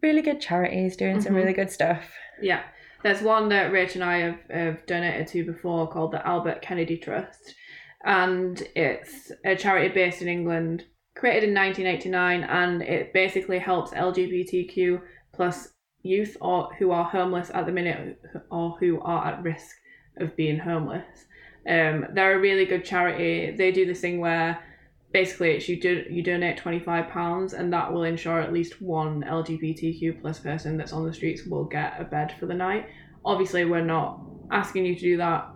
really good charities doing mm-hmm. some really good stuff. Yeah. There's one that Rach and I have, have donated to before called the Albert Kennedy Trust, and it's a charity based in England, created in nineteen eighty-nine, and it basically helps L G B T Q plus youth or who are homeless at the minute or who are at risk of being homeless. Um, they're a really good charity. They do this thing where basically it's you do you donate twenty-five pounds, and that will ensure at least one L G B T Q plus person that's on the streets will get a bed for the night. Obviously we're not asking you to do that.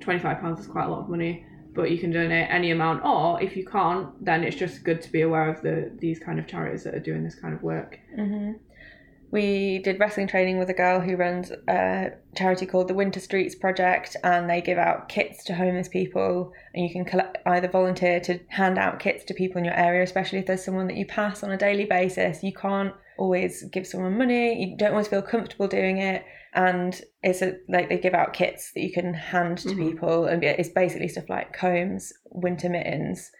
twenty-five pounds is quite a lot of money, but you can donate any amount, or if you can't, then it's just good to be aware of the these kind of charities that are doing this kind of work. Mm-hmm. We did wrestling training with a girl who runs a charity called the Winter Streets Project, and they give out kits to homeless people, and you can collect, either volunteer to hand out kits to people in your area, especially if there's someone that you pass on a daily basis. You can't always give someone money, you don't always feel comfortable doing it, and it's a, like they give out kits that you can hand to mm-hmm. people, and it's basically stuff like combs, winter mittens,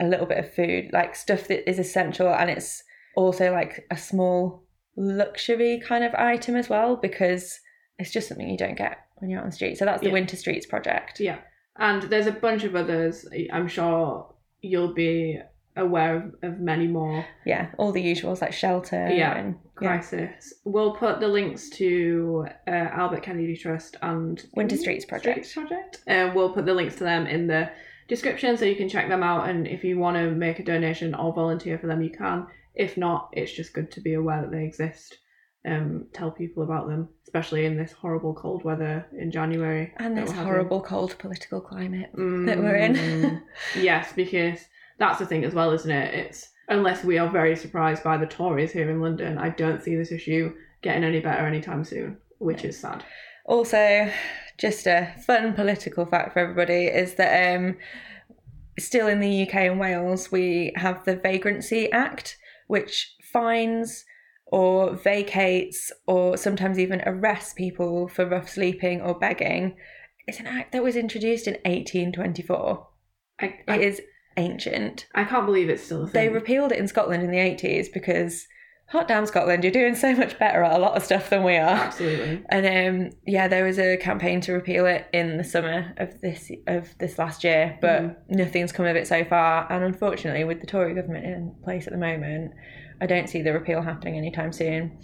a little bit of food, like stuff that is essential, and it's also like a small luxury kind of item as well, because it's just something you don't get when you're on the street. So that's the yeah. Winter Streets Project. Yeah. And there's a bunch of others. I'm sure you'll be aware of, of many more. Yeah, all the usuals like shelter yeah. and crisis. Yeah. We'll put the links to uh, Albert Kennedy Trust and Winter Streets Project. Streets Project. Uh, we'll put the links to them in the description so you can check them out, and if you want to make a donation or volunteer for them, you can. If not, it's just good to be aware that they exist. Um, tell people about them, especially in this horrible cold weather in January. And this horrible cold political climate mm, that we're in. Yes, because that's the thing as well, isn't it? It's unless we are very surprised by the Tories here in London, I don't see this issue getting any better anytime soon. which is sad. Also, just a fun political fact for everybody is that um, still in the U K and Wales, we have the Vagrancy Act, which fines or vacates or sometimes even arrests people for rough sleeping or begging. It's an act that was introduced in eighteen twenty-four. I, I, it is ancient. I can't believe it's still a thing. They repealed it in Scotland in the eighties because, hot damn Scotland, you're doing so much better at a lot of stuff than we are. Absolutely. And um, yeah, there was a campaign to repeal it in the summer of this of this last year, but mm. nothing's come of it so far. And unfortunately, with the Tory government in place at the moment, I don't see the repeal happening anytime soon,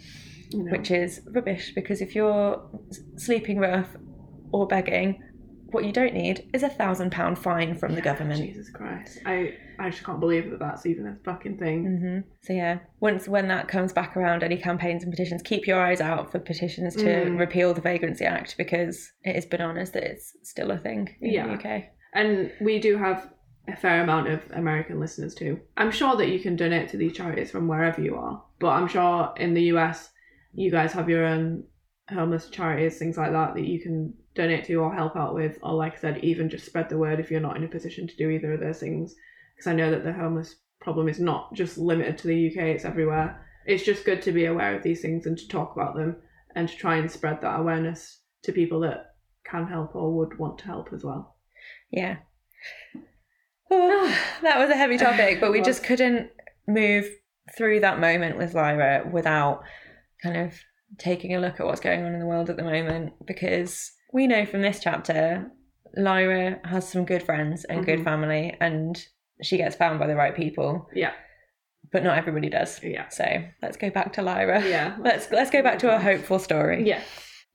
no. which is rubbish, because if you're sleeping rough or begging, what you don't need is a thousand pound fine from yeah, the government. Jesus Christ. I, I just can't believe that that's even a fucking thing. Mm-hmm. So yeah, once when that comes back around, any campaigns and petitions, keep your eyes out for petitions to mm. repeal the Vagrancy Act, because it is bananas that it's still a thing in yeah. the U K. And we do have a fair amount of American listeners too. I'm sure that you can donate to these charities from wherever you are, but I'm sure in the U S you guys have your own homeless charities, things like that, that you can donate to or help out with, or like I said, even just spread the word if you're not in a position to do either of those things, because I know that the homeless problem is not just limited to the U K, it's everywhere. It's just good to be aware of these things and to talk about them and to try and spread that awareness to people that can help or would want to help as well. Yeah. Oh, that was a heavy topic, but we just couldn't move through that moment with Lyra without kind of taking a look at what's going on in the world at the moment, because we know from this chapter, Lyra has some good friends and mm-hmm. good family, and she gets found by the right people. Yeah. But not everybody does. Yeah. So let's go back to Lyra. Yeah. Let's let's go back to a hopeful story. Yeah.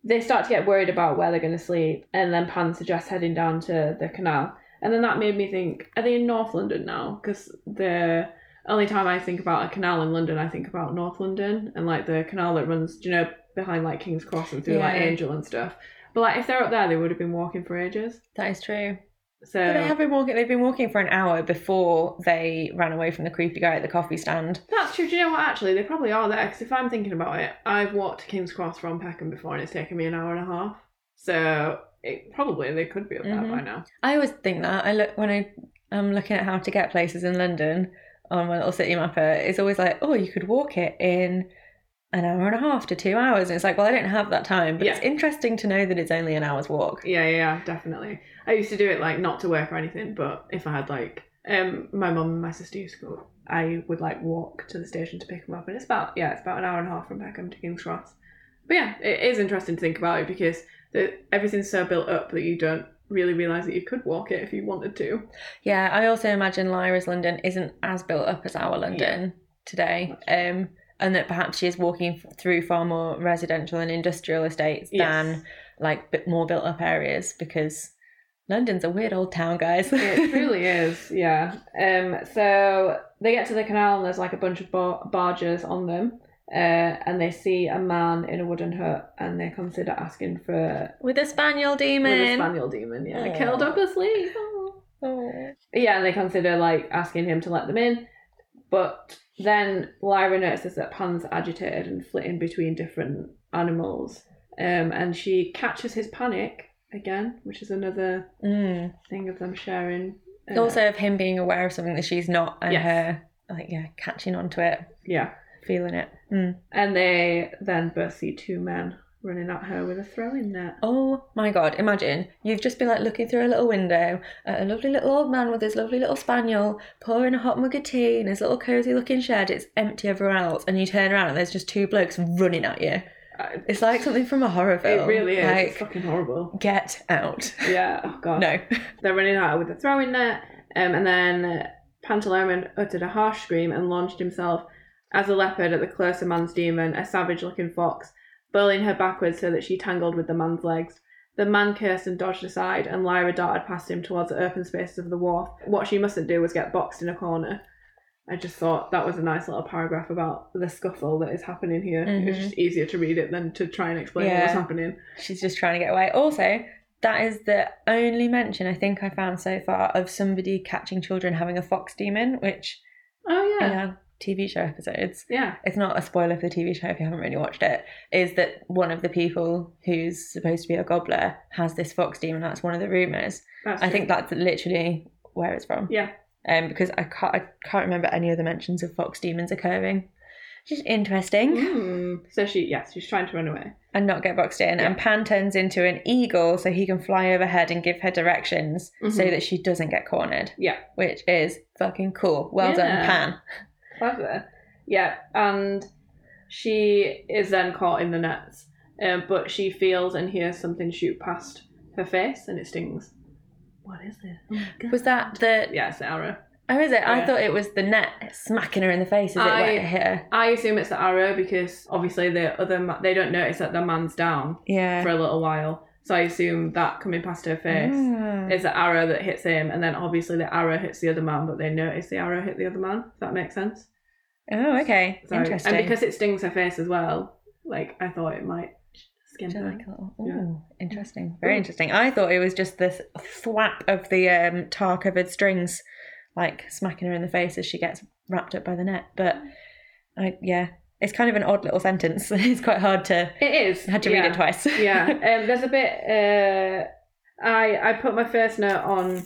They start to get worried about where they're going to sleep, and then Pan suggests heading down to the canal. And then that made me think, are they in North London now? Because the only time I think about a canal in London, I think about North London and like the canal that runs, do you know, behind like King's Cross and through yeah. like Angel and stuff. But like if they're up there, they would have been walking for ages. That is true. So but they have been walking. They've been walking for an hour before they ran away from the creepy guy at the coffee stand. That's true. Do you know what? Actually, they probably are there. Because if I'm thinking about it, I've walked to King's Cross from Peckham before, and it's taken me an hour and a half. So. It, probably they could be up there mm-hmm. by now. I always think that. I look when I, I'm looking at how to get places in London on my little city mapper, it's always like, oh, you could walk it in an hour and a half to two hours. And it's like, well, I don't have that time. But yeah. it's interesting to know that it's only an hour's walk. Yeah, yeah, definitely. I used to do it like not to work or anything, but if I had like, um, my mum and my sister used to go, I would like walk to the station to pick them up. And it's about, yeah, it's about an hour and a half from Peckham to King's Cross. But yeah, it is interesting to think about it, because that everything's so built up that you don't really realise that you could walk it if you wanted to. Yeah, I also imagine Lyra's London isn't as built up as our London yeah. today, um, and that perhaps she is walking through far more residential and industrial estates yes. than like bit more built up areas, because London's a weird old town, guys. It truly is, yeah. Um, so they get to the canal and there's like a bunch of bar- barges on them. Uh, and they see a man in a wooden hut, and they consider asking for with a spaniel demon. With a spaniel demon, yeah, aww. Curled up asleep. Aww. Aww. Yeah, and they consider like asking him to let them in, but then Lyra notices that Pan's agitated and flitting between different animals, um, and she catches his panic again, which is another mm. thing of them sharing. Uh, also, of him being aware of something that she's not, and yes. her like yeah catching onto it. Yeah. Feeling it. Mm. And they then both see two men running at her with a throwing net. Oh my God, imagine. You've just been like looking through a little window at a lovely little old man with his lovely little spaniel pouring a hot mug of tea in his little cosy looking shed. It's empty everywhere else. And you turn around and there's just two blokes running at you. It's like something from a horror film. It really is. Like, it's fucking horrible. Get out. Yeah. Oh God. No. They're running at her with a throwing net. Um, and then Pantalaimon uttered a harsh scream and launched himself as a leopard at the closer man's demon, a savage-looking fox, bowling her backwards so that she tangled with the man's legs. The man cursed and dodged aside, and Lyra darted past him towards the open spaces of the wharf. What she mustn't do was get boxed in a corner. I just thought that was a nice little paragraph about the scuffle that is happening here. Mm-hmm. It's just easier to read it than to try and explain yeah. what's happening. She's just trying to get away. Also, that is the only mention I think I found so far of somebody catching children having a fox demon, which... Oh, yeah. yeah T V show episodes. Yeah. It's not a spoiler for the T V show if you haven't really watched it, is that one of the people who's supposed to be a gobbler has this fox demon. That's one of the rumours. I think that's literally where it's from. Yeah. Um, because I can't, I can't remember any other mentions of fox demons occurring. Just interesting. Mm. So she, yes, she's trying to run away. And not get boxed in. Yeah. And Pan turns into an eagle so he can fly overhead and give her directions mm-hmm. so that she doesn't get cornered. Yeah. Which is fucking cool. Well yeah. done, Pan. Clever. Yeah. And she is then caught in the nets, uh, but she feels and hears something shoot past her face and it stings. What is it? Oh my God. Was that the... Yeah, it's the arrow. Oh, is it? Yeah. I thought it was the net smacking her in the face as it I, went hit her. I assume it's the arrow because obviously the other ma- they don't notice that the man's down yeah. for a little while. So I assume that coming past her face yeah. is the arrow that hits him, and then obviously the arrow hits the other man, but they notice the arrow hit the other man. If that makes sense. Oh, okay. So, interesting. And because it stings her face as well, like I thought it might skin her. Like oh, yeah. Interesting. Very ooh. Interesting. I thought it was just this thwap of the um, tar-covered strings. Like smacking her in the face as she gets wrapped up by the net. But I, yeah, it's kind of an odd little sentence. It's quite hard to. It is. I had to yeah. read it twice. yeah. Um, there's a bit. Uh, I I put my first note on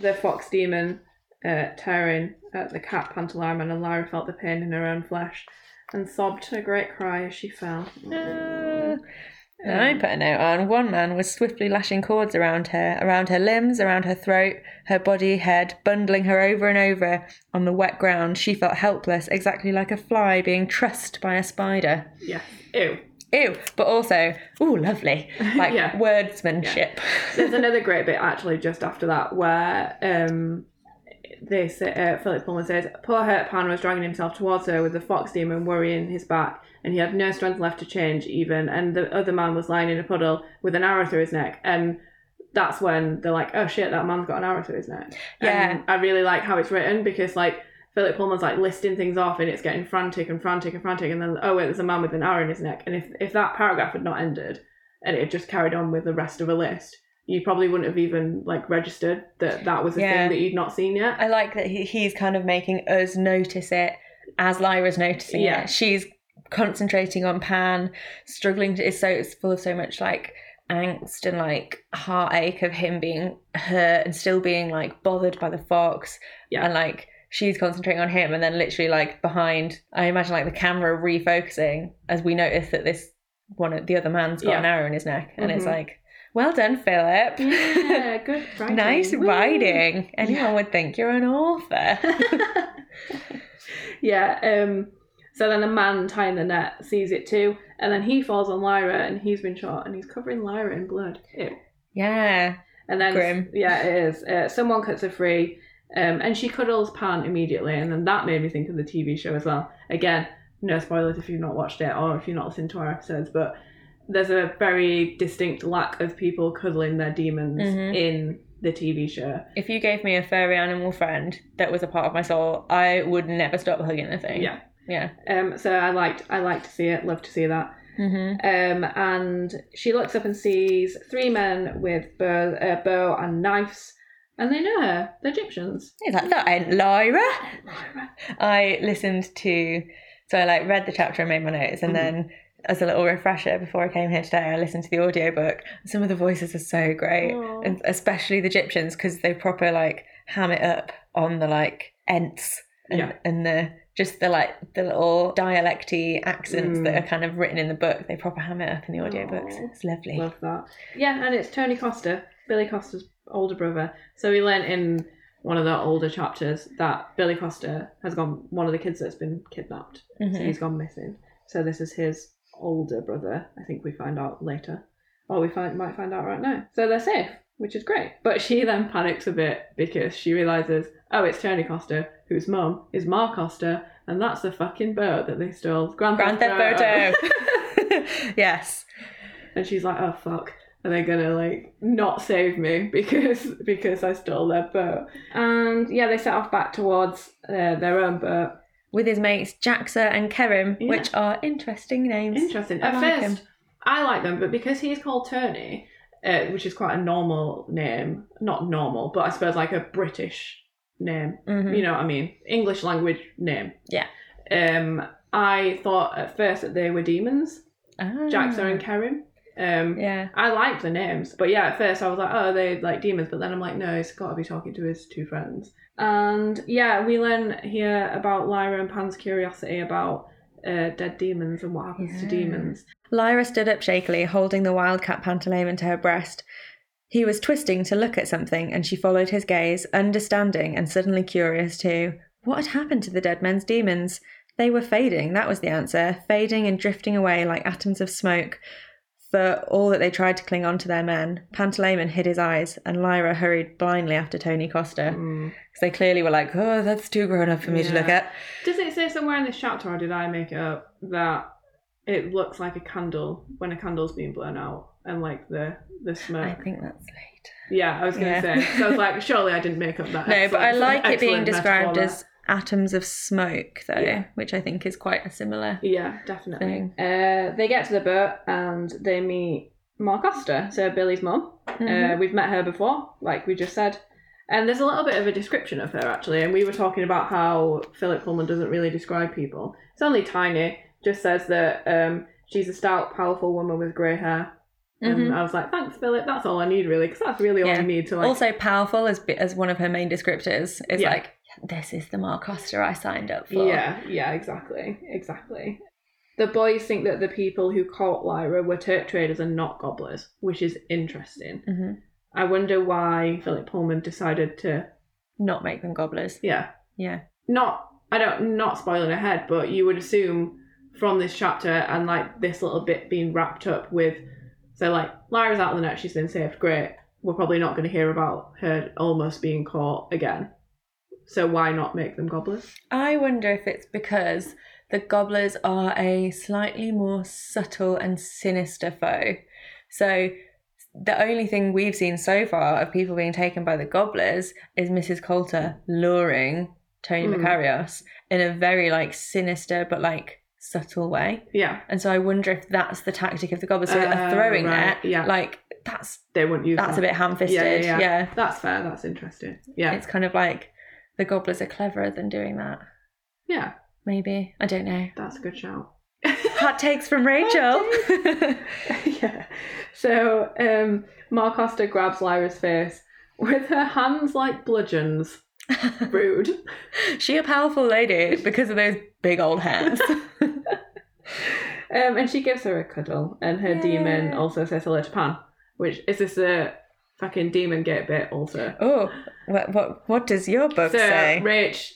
the fox demon uh, tearing at the cat Pantalaimon, and Lyra felt the pain in her own flesh and sobbed a great cry as she fell. Uh... And I put a note on, one man was swiftly lashing cords around her, around her limbs, around her throat, her body, head, bundling her over and over on the wet ground. She felt helpless, exactly like a fly being trussed by a spider. Yeah. Ew. Ew. But also, ooh, lovely. Like yeah. wordsmanship. Yeah. There's another great bit, actually, just after that, where um, they say, uh, Philip Pullman says, poor hurt Pan was dragging himself towards her with the fox demon worrying his back. And he had no strength left to change even, and the other man was lying in a puddle with an arrow through his neck, and that's when they're like, oh shit, that man's got an arrow through his neck. Yeah. And I really like how it's written, because like Philip Pullman's like listing things off and it's getting frantic and frantic and frantic, and then oh wait, there's a man with an arrow in his neck. And if, if that paragraph had not ended and it had just carried on with the rest of a list, you probably wouldn't have even like registered that that was a yeah. thing that you'd not seen yet. I like that he, he's kind of making us notice it as Lyra's noticing yeah. it. She's concentrating on Pan, struggling to, it's so it's full of so much like angst and like heartache of him being hurt and still being like bothered by the fox yeah. and like she's concentrating on him, and then literally like behind I imagine like the camera refocusing as we notice that this one the other man's got yeah. an arrow in his neck and mm-hmm. it's like well done, Philip. Yeah, good writing. Nice woo. Writing. Anyone yeah. would think you're an author. yeah um So then the man tying the net sees it too, and then he falls on Lyra, and he's been shot, and he's covering Lyra in blood. Ew. Yeah. And then grim. Yeah, it is. Uh, someone cuts her free, um, and she cuddles Pan immediately, and then that made me think of the T V show as well. Again, no spoilers if you've not watched it or if you're not listening to our episodes, but there's a very distinct lack of people cuddling their demons mm-hmm. in the T V show. If you gave me a furry animal friend that was a part of my soul, I would never stop hugging the thing. Yeah. Yeah. Um. So I liked. I liked to see it. Love to see that. Mm-hmm. Um. And she looks up and sees three men with bow, uh, bow and knives, and they know her. They're Egyptians. Is that that ain't Lyra? Lyra. I listened to. So I like read the chapter and made my notes, and mm. then as a little refresher before I came here today, I listened to the audiobook. Some of the voices are so great, aww. And especially the Egyptians, because they proper like ham it up on the like ents and, yeah. and the. Just the like the little dialecty accents mm. that are kind of written in the book, they proper ham it up in the audiobooks. Aww. It's lovely. Love that. Yeah, and it's Tony Costa, Billy Costa's older brother. So we learnt in one of the older chapters that Billy Costa has gone, one of the kids that's been kidnapped. Mm-hmm. So he's gone missing. So this is his older brother, I think we find out later. Or we find might find out right now. So they're safe, which is great. But she then panics a bit because she realises, oh, it's Tony Costa, whose mum is Ma Costa, and that's the fucking boat that they stole. Grand, Grand Theft Auto. Yes. And she's like, oh, fuck. Are they going to, like, not save me because because I stole their boat? And, yeah, they set off back towards uh, their own boat. With his mates Jaxer and Kerim, yeah. which are interesting names. Interesting. I At like first, him. I like them, but because he's called Tony, uh, which is quite a normal name, not normal, but I suppose like a British name. Mm-hmm. You know what I mean? English language name. Yeah. Um, I thought at first that they were demons. Ah. Jaxer and Kerim. Um, yeah. I liked the names. But yeah, at first I was like, oh, they're like demons. But then I'm like, no, he's got to be talking to his two friends. And yeah, we learn here about Lyra and Pan's curiosity about uh, dead demons and what happens yeah. to demons. Lyra stood up shakily, holding the wildcat Pantalaimon to her breast. He was twisting to look at something, and she followed his gaze, understanding and suddenly curious too. What had happened to the dead men's demons? They were fading, that was the answer, fading and drifting away like atoms of smoke. For all that they tried to cling on to their men, Pantalaimon hid his eyes, and Lyra hurried blindly after Tony Costa. Mm. They clearly were like, oh, that's too grown up for me yeah. to look at. Does it say somewhere in this chapter, or did I make it up, that it looks like a candle when a candle's being blown out? And like the, the smoke. I think that's later. Yeah, I was going to yeah. say. So I was like, surely I didn't make up that. No, but I like it being described as atoms of smoke, though, yeah. which I think is quite a similar Yeah, definitely. Thing. Uh, they get to the boat and they meet Ma Costa, so Billy's mum. Mm-hmm. Uh, we've met her before, like we just said. And there's a little bit of a description of her, actually. And we were talking about how Philip Pullman doesn't really describe people. It's only tiny. Just says that um, she's a stout, powerful woman with grey hair. And mm-hmm. I was like, thanks, Philip. That's all I need, really, because that's really all yeah. I need to like. Also, powerful as as one of her main descriptors is yeah. like, this is the Ma Costa I signed up for. Yeah, yeah, exactly, exactly. The boys think that the people who caught Lyra were Turk traders and not gobblers, which is interesting. Mm-hmm. I wonder why Philip Pullman decided to not make them gobblers. Yeah, yeah. Not, I don't, not spoiling ahead, but you would assume from this chapter and like this little bit being wrapped up with. So, like, Lyra's out of the net, she's been saved, great. We're probably not going to hear about her almost being caught again. So why not make them gobblers? I wonder if it's because the gobblers are a slightly more subtle and sinister foe. So the only thing we've seen so far of people being taken by the gobblers is Missus Coulter luring Tony mm. Macarios in a very, like, sinister but, like, subtle way, yeah, and so I wonder if that's the tactic of the gobblers. So uh, a throwing right, net, yeah, like that's they wouldn't use. That's that. A bit ham-fisted, yeah, yeah, yeah. yeah. That's fair. That's interesting. Yeah, it's kind of like the gobblers are cleverer than doing that. Yeah, maybe I don't know. That's a good shout. Hot takes from Rachel. yeah. So um, Ma Costa grabs Lyra's face with her hands like bludgeons. Rude. She a powerful lady because of those big old hands. Um, and she gives her a cuddle, and her yeah. demon also says hello to Pan, which is this a fucking demon gate bit also. Oh, what what, what does your book so, say? Rach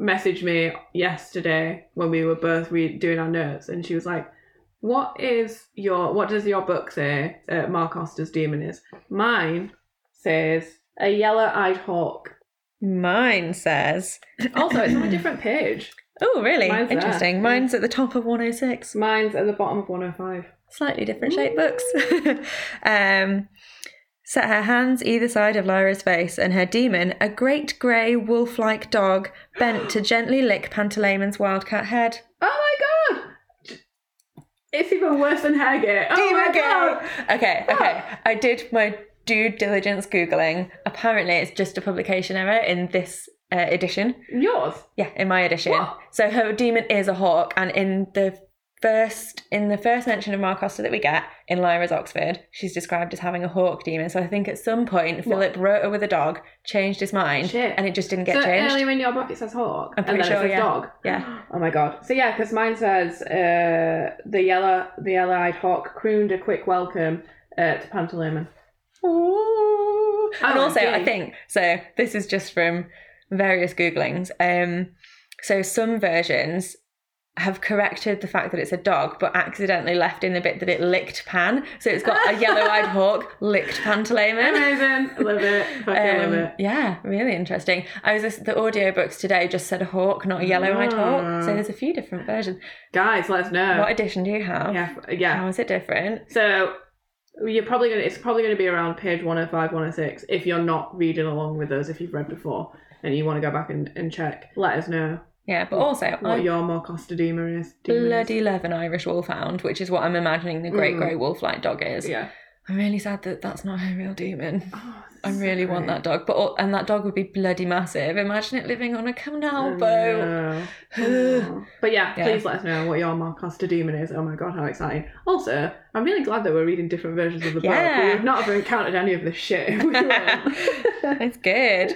messaged me yesterday when we were both re- doing our notes, and she was like, "What is your what does your book say? Uh, Ma Costa's demon is mine says a yellow-eyed hawk." Mine says. Also, it's on a different page. Oh, really? Mine's interesting. There. Mine's at the top of one oh six. Mine's at the bottom of one oh five. Slightly different shape books. um, set her hands either side of Lyra's face, and her demon, a great grey wolf-like dog, bent to gently lick Pantalaimon's wildcat head. Oh my god! It's even worse than Haggit. Oh demon my god! Go. Okay, oh. okay. I did my due diligence Googling. Apparently, it's just a publication error in this Uh, edition. Yours? Yeah, in my edition. What? So her demon is a hawk, and in the first in the first mention of Ma Costa that we get in Lyra's Oxford, she's described as having a hawk demon. So I think at some point what? Philip wrote her with a dog, changed his mind, Shit. and it just didn't get so changed. So earlier in your book it says hawk, I'm pretty and then sure, it says yeah. dog. Yeah. Oh my god. So yeah, because mine says uh, the yellow the yellow-eyed hawk crooned a quick welcome uh, to Pantalaimon. Ooh. And oh, also, gee. I think so. This is just from various googlings. Um, so some versions have corrected the fact that it's a dog, but accidentally left in the bit that it licked Pan. So it's got a yellow-eyed hawk licked Pantalaimon. Amazing, love it, fucking um, love it. Yeah, really interesting. I was listening, the audiobooks today just said a hawk, not a yellow-eyed oh. hawk. So there's a few different versions. Guys, let us know. What edition do you have? Yeah, yeah. How is it different? So you're probably gonna. It's probably gonna be around page one oh five, one oh six if you're not reading along with us. If you've read before and you want to go back and, and check, let us know. Yeah, but also what I, your Ma Costa demon is. Demon bloody is. Love an Irish wolfhound, which is what I'm imagining the great mm. grey wolf-like dog is. Yeah. I'm really sad that that's not her real demon. Oh, I really so want that dog. But and that dog would be bloody massive. Imagine it living on a canal oh, boat. No. But yeah, yeah, please let us know what your Ma Costa demon is. Oh my God, how exciting. Also, I'm really glad that we're reading different versions of the yeah. book. We would not have encountered any of this shit. It's good.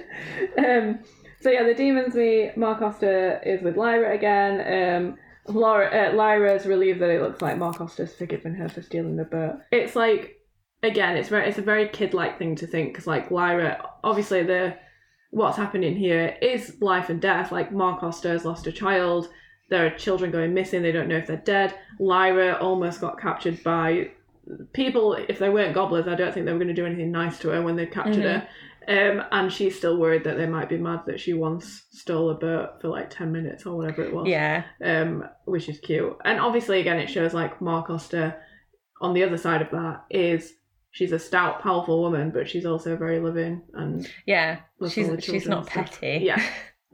Um, so yeah, the demons meet. Ma Costa is with Lyra again. Um, Laura, uh, Lyra's relieved that it looks like Ma Costa's forgiven her for stealing the boat. It's like... Again, it's very, it's a very kid-like thing to think, because, like, Lyra, obviously the what's happening here is life and death. Like, Ma Costa has lost a child. There are children going missing. They don't know if they're dead. Lyra almost got captured by people. If they weren't gobblers, I don't think they were going to do anything nice to her when they captured mm-hmm. her. Um, and she's still worried that they might be mad that she once stole a boat for, like, ten minutes or whatever it was. Yeah. Um, which is cute. And obviously, again, it shows, like, Ma Costa on the other side of that is... She's a stout, powerful woman, but she's also very loving and yeah, she's she's not petty. Yeah,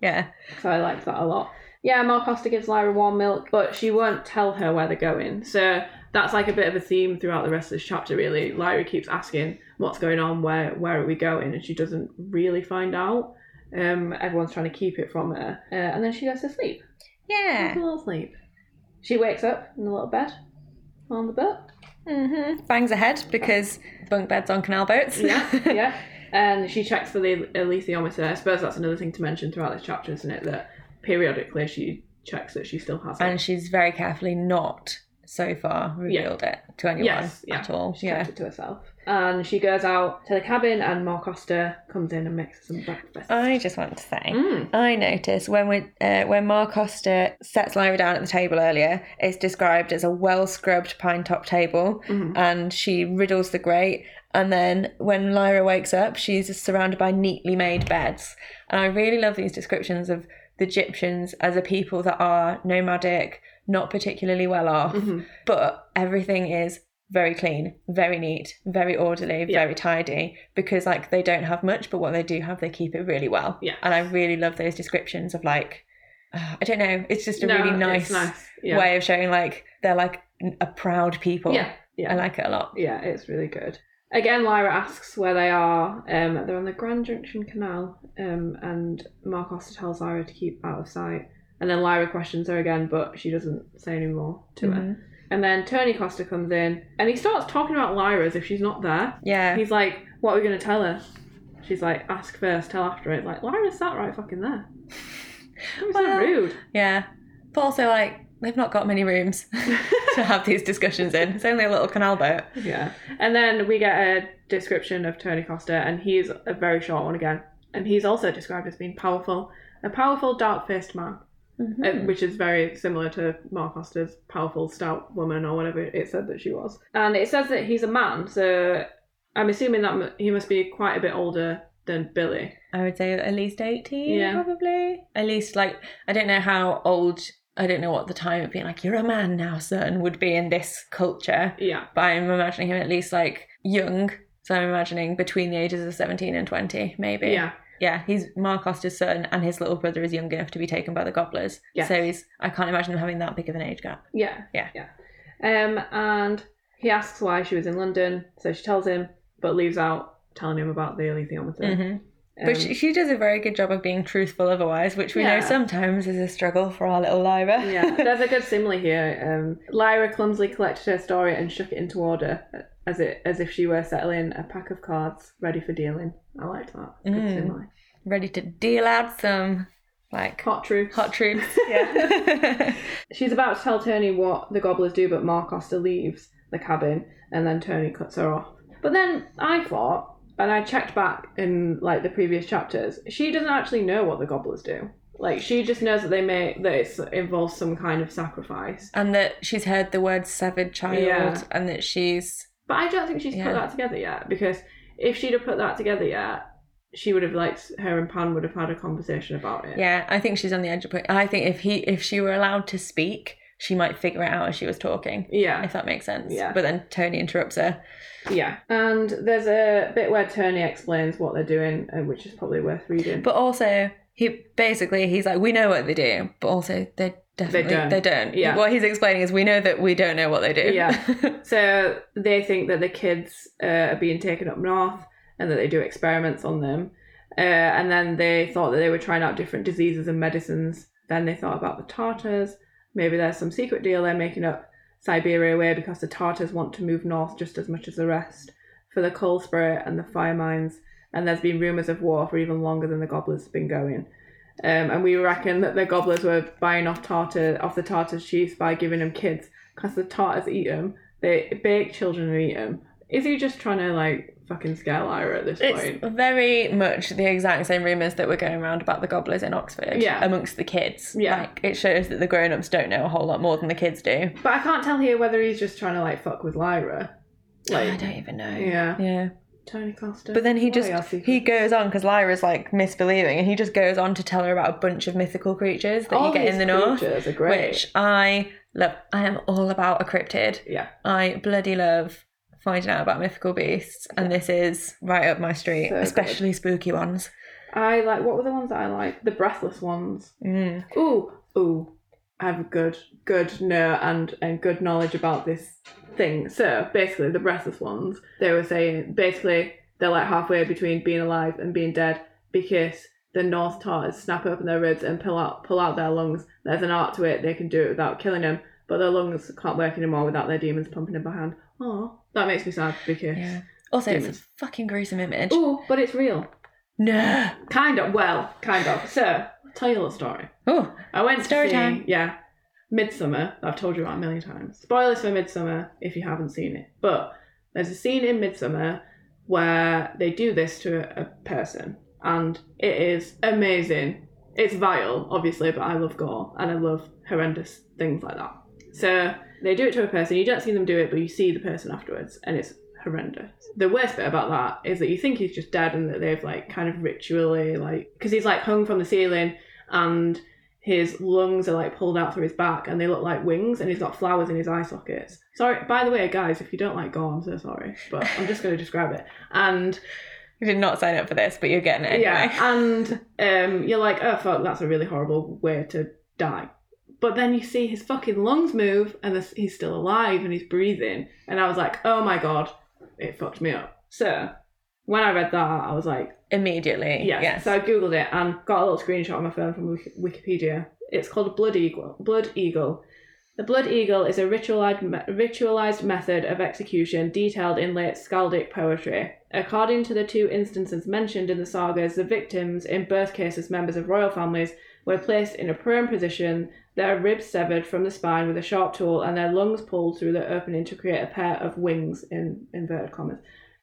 yeah. So I liked that a lot. Yeah, Ma Costa gives Lyra warm milk, but she won't tell her where they're going. So that's like a bit of a theme throughout the rest of this chapter. Really, Lyra keeps asking what's going on, where where are we going, and she doesn't really find out. Um, everyone's trying to keep it from her, uh, and then she goes to sleep. Yeah, a little sleep. She wakes up in the little bed on the boat. Mm-hmm. Bangs ahead because bunk beds on canal boats. yeah, yeah. And she checks for the alethiometer. I suppose that's another thing to mention throughout this chapter, isn't it? That periodically she checks that she still has it. And she's very carefully not so far revealed yeah. it to anyone yes, yeah. at all. She yeah. kept it to herself. And she goes out to the cabin and Ma Costa comes in and makes some breakfast. I just want to say, mm. I noticed when we, uh, when Ma Costa sets Lyra down at the table earlier, it's described as a well-scrubbed pine-top table mm-hmm. and she riddles the grate. And then when Lyra wakes up, she's surrounded by neatly made beds. And I really love these descriptions of the Egyptians as a people that are nomadic, not particularly well off, mm-hmm. but everything is very clean, very neat, very orderly, yeah. very tidy, because like they don't have much, but what they do have, they keep it really well. Yeah. And I really love those descriptions of like, uh, I don't know, it's just a no, really nice, nice. Yeah. way of showing like they're like a proud people. Yeah. yeah. I like it a lot. Yeah, it's really good. Again, Lyra asks where they are. Um, they're on the Grand Junction Canal, um, and Ma Costa tells Lyra to keep out of sight. And then Lyra questions her again, but she doesn't say any more to mm-hmm. her. And then Tony Costa comes in, and he starts talking about Lyra as if she's not there. Yeah. He's like, what are we going to tell her? She's like, ask first, tell after. It's like, Lyra's sat right fucking there. That was well, so rude. Yeah. But also, like, they've not got many rooms to have these discussions in. It's only a little canal boat. Yeah. And then we get a description of Tony Costa, and he's a very short one again. And he's also described as being powerful. A powerful, dark-faced man. Mm-hmm. Uh, which is very similar to Ma Costa's powerful stout woman or whatever it said that she was. And it says that he's a man, so I'm assuming that he must be quite a bit older than Billy. I would say at least eighteen, yeah. probably. At least, like, I don't know how old, I don't know what the time would be, like, you're a man now, son, would be in this culture. Yeah. But I'm imagining him at least, like, young. So I'm imagining between the ages of seventeen and twenty, maybe. Yeah. Yeah, he's Ma Costa's son, and his little brother is young enough to be taken by the gobblers. Yes. So he's, I can't imagine him having that big of an age gap. Yeah. Yeah. yeah. Um, and he asks why she was in London, so she tells him, but leaves out telling him about the alethiometer. Mm-hmm. Um, but she, she does a very good job of being truthful otherwise, which we yeah. know sometimes is a struggle for our little Lyra. Yeah, there's a good simile here. Um, Lyra clumsily collected her story and shook it into order, as it as if she were settling a pack of cards ready for dealing. I liked that. Good mm. simile. Ready to deal out some, like... Hot truths. Hot truths, yeah. She's about to tell Tony what the gobblers do, but Ma Costa leaves the cabin, and then Tony cuts her off. But then I thought... And I checked back in, like, the previous chapters. She doesn't actually know what the gobblers do. Like, she just knows that they may that it involves some kind of sacrifice. And that she's heard the word severed child yeah. and that she's... But I don't think she's yeah. put that together yet, because if she'd have put that together yet, she would have, like, her and Pan would have had a conversation about it. Yeah, I think she's on the edge of... I think if he if she were allowed to speak, she might figure it out as she was talking. Yeah. If that makes sense. Yeah. But then Tony interrupts her. Yeah. And there's a bit where Tony explains what they're doing, which is probably worth reading. But also, he basically, he's like, we know what they do, but also they're Definitely. They don't. They don't. Yeah. What he's explaining is we know that we don't know what they do. Yeah. So they think that the kids uh, are being taken up north and that they do experiments on them. Uh, and then they thought that they were trying out different diseases and medicines. Then they thought about the Tartars. Maybe there's some secret deal they're making up Siberia way because the Tartars want to move north just as much as the rest for the coal spirit and the fire mines. And there's been rumours of war for even longer than the gobblers have been going. Um, and we reckon that the gobblers were buying off Tartar, off the Tartars' chiefs by giving them kids, because the Tartars eat them. They bake children and eat them. Is he just trying to, like, fucking scare Lyra at this it's point? It's very much the exact same rumours that were going around about the gobblers in Oxford. Yeah. Amongst the kids. Yeah. Like, it shows that the grown-ups don't know a whole lot more than the kids do. But I can't tell here whether he's just trying to, like, fuck with Lyra. Like, I don't even know. Yeah. Yeah. Tony Costa. But then he just, he, he goes on, because Lyra's, like, misbelieving, and he just goes on to tell her about a bunch of mythical creatures that all you get in the north. Are great. Which I love. I am all about a cryptid. Yeah. I bloody love finding out about mythical beasts, and yeah. This is right up my street, so especially good. Spooky ones. I like, what were the ones that I like? The breathless ones. Mm. Ooh, ooh. I have a good, good know and, and good knowledge about this thing. So, basically, the breathless ones, they were saying, basically, they're like halfway between being alive and being dead because the North Tartars snap open their ribs and pull out pull out their lungs. There's an art to it. They can do it without killing them, but their lungs can't work anymore without their demons pumping them by hand. Aw, that makes me sad because... Yeah. Also, demons. It's a fucking gruesome image. Ooh, but it's real. No. Kind of. Well, kind of. So... Tell you a little story. Oh, I went story to see, time. Yeah, Midsommar. I've told you about a million times. Spoilers for Midsommar if you haven't seen it. But there's a scene in Midsommar where they do this to a person, and it is amazing. It's vile, obviously, but I love gore and I love horrendous things like that. So they do it to a person. You don't see them do it, but you see the person afterwards, and it's horrendous. The worst bit about that is that you think he's just dead and that they've, like, kind of ritually, like, because he's, like, hung from the ceiling and his lungs are, like, pulled out through his back and they look like wings and he's got flowers in his eye sockets. Sorry, by the way, guys, if you don't like gore, I'm so sorry, but I'm just going to describe it. And you did not sign up for this, but you're getting it anyway. Yeah, and um, you're like, oh, fuck, that's a really horrible way to die. But then you see his fucking lungs move and this, he's still alive and he's breathing. And I was like, oh, my God. It fucked me up. So when I read that, I was like... Immediately. Yes. yes. So I Googled it and got a little screenshot on my phone from Wikipedia. It's called Blood Eagle. Blood Eagle. The Blood Eagle is a ritualized, ritualized method of execution detailed in late Skaldic poetry. According to the two instances mentioned in the sagas, the victims, in both cases members of royal families, were placed in a prone position, their ribs severed from the spine with a sharp tool and their lungs pulled through the opening to create a pair of wings, in inverted commas.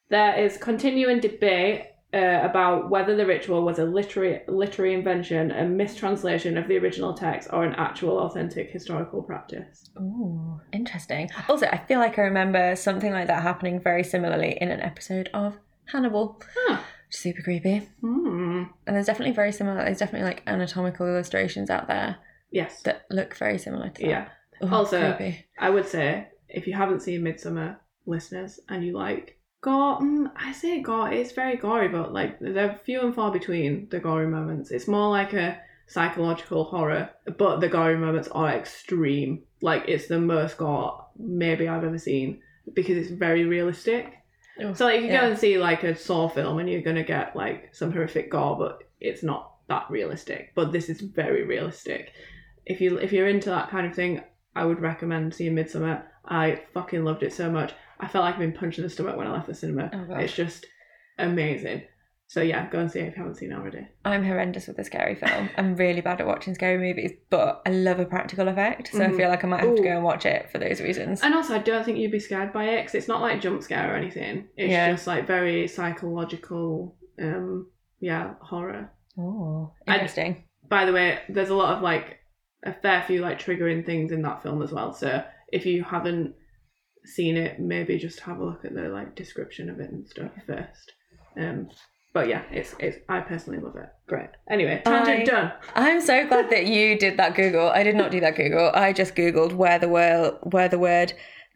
There is continuing debate uh, about whether the ritual was a literary, literary invention, a mistranslation of the original text, or an actual authentic historical practice. Ooh, interesting. Also, I feel like I remember something like that happening very similarly in an episode of Hannibal. Huh. Super creepy. Mm. And there's definitely very similar, there's definitely like anatomical illustrations out there. Yes. That look very similar to that. Yeah. Ooh, also, creepy. I would say, if you haven't seen Midsommar, listeners, and you like gore, mm, I say gore, it's very gory, but like they're few and far between the gory moments. It's more like a psychological horror, but the gory moments are extreme. Like it's the most gore maybe I've ever seen because it's very realistic. So, like, you yeah. go and see, like, a Saw film and you're going to get, like, some horrific gore, but it's not that realistic. But this is very realistic. If, you, if you're into that kind of thing, I would recommend seeing Midsommar. I fucking loved it so much. I felt like I've been punched in the stomach when I left the cinema. Oh, it's just amazing. So, yeah, go and see it if you haven't seen it already. I'm horrendous with a scary film. I'm really bad at watching scary movies, but I love a practical effect, so mm. I feel like I might have Ooh. to go and watch it for those reasons. And also, I don't think you'd be scared by it, because it's not like jump scare or anything. It's yeah. just, like, very psychological, um, yeah, horror. Oh, interesting. And, by the way, there's a lot of, like, a fair few, like, triggering things in that film as well, so if you haven't seen it, maybe just have a look at the, like, description of it and stuff first. Um... But yeah, it's it's. I personally love it. Great. Anyway, tangent I, done. I'm so glad that you did that Google. I did not do that Google. I just Googled where the word where the word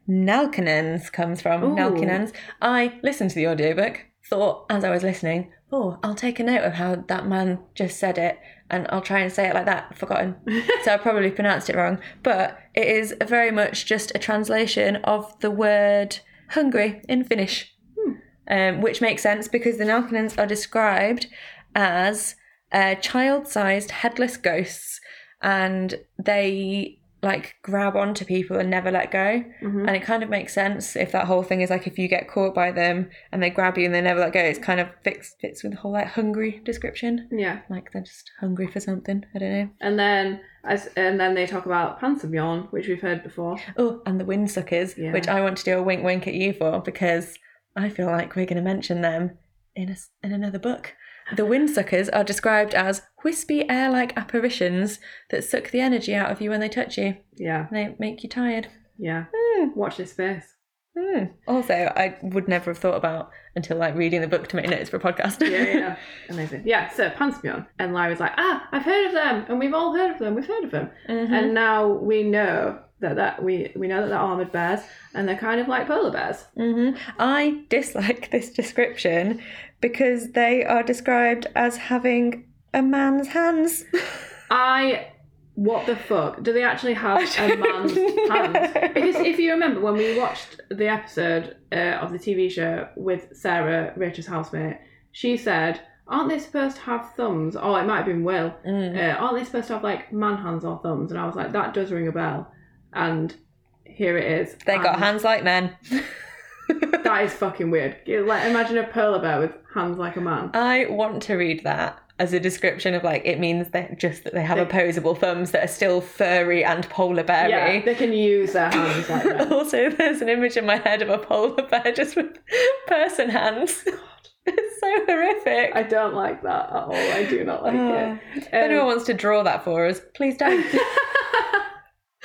Nälkäinen comes from. Nälkäinen. I listened to the audiobook. thought as I was listening, oh, I'll take a note of how that man just said it and I'll try and say it like that. Forgotten. So I probably pronounced it wrong. But it is very much just a translation of the word hungry in Finnish, hmm. um, which makes sense because the Nälkäinens are described as uh, child-sized headless ghosts, and they like grab onto people and never let go. Mm-hmm. And it kind of makes sense if that whole thing is like if you get caught by them and they grab you and they never let go, it's kind of fits, fits with the whole like hungry description. Yeah. Like they're just hungry for something. I don't know. And then as, and then they talk about Pansomion, which we've heard before. Oh, and the windsuckers, yeah. Which I want to do a wink wink at you for because I feel like we're going to mention them in a, in another book. The windsuckers are described as wispy air-like apparitions that suck the energy out of you when they touch you. Yeah. They make you tired. Yeah. Mm. Watch this space. Mm. Also, I would never have thought about until like reading the book to make notes for a podcast. Yeah, yeah. Amazing. Yeah, so Pansomion. And Lyra's like, ah, I've heard of them. And we've all heard of them. We've heard of them. Mm-hmm. And now we know that, that we, we know that they're armoured bears and they're kind of like polar bears. Mm-hmm. I dislike this description because they are described as having a man's hands. I... What the fuck? Do they actually have a man's hands? Because if you remember, when we watched the episode uh, of the T V show with Sarah, Rachel's housemate, she said, aren't they supposed to have thumbs? Oh, it might have been Will. Mm. Uh, aren't they supposed to have, like, man hands or thumbs? And I was like, that does ring a bell. And here it is. They and got hands like men. That is fucking weird. Like, imagine a polar bear with hands like a man. I want to read that as a description of, like, it means that just that they have they, opposable thumbs that are still furry and polar bear-y. Yeah, they can use their hands like that. Also, there's an image in my head of a polar bear just with person hands. God. It's so horrific. I don't like that at all. I do not like uh, it. If um, anyone wants to draw that for us, please don't.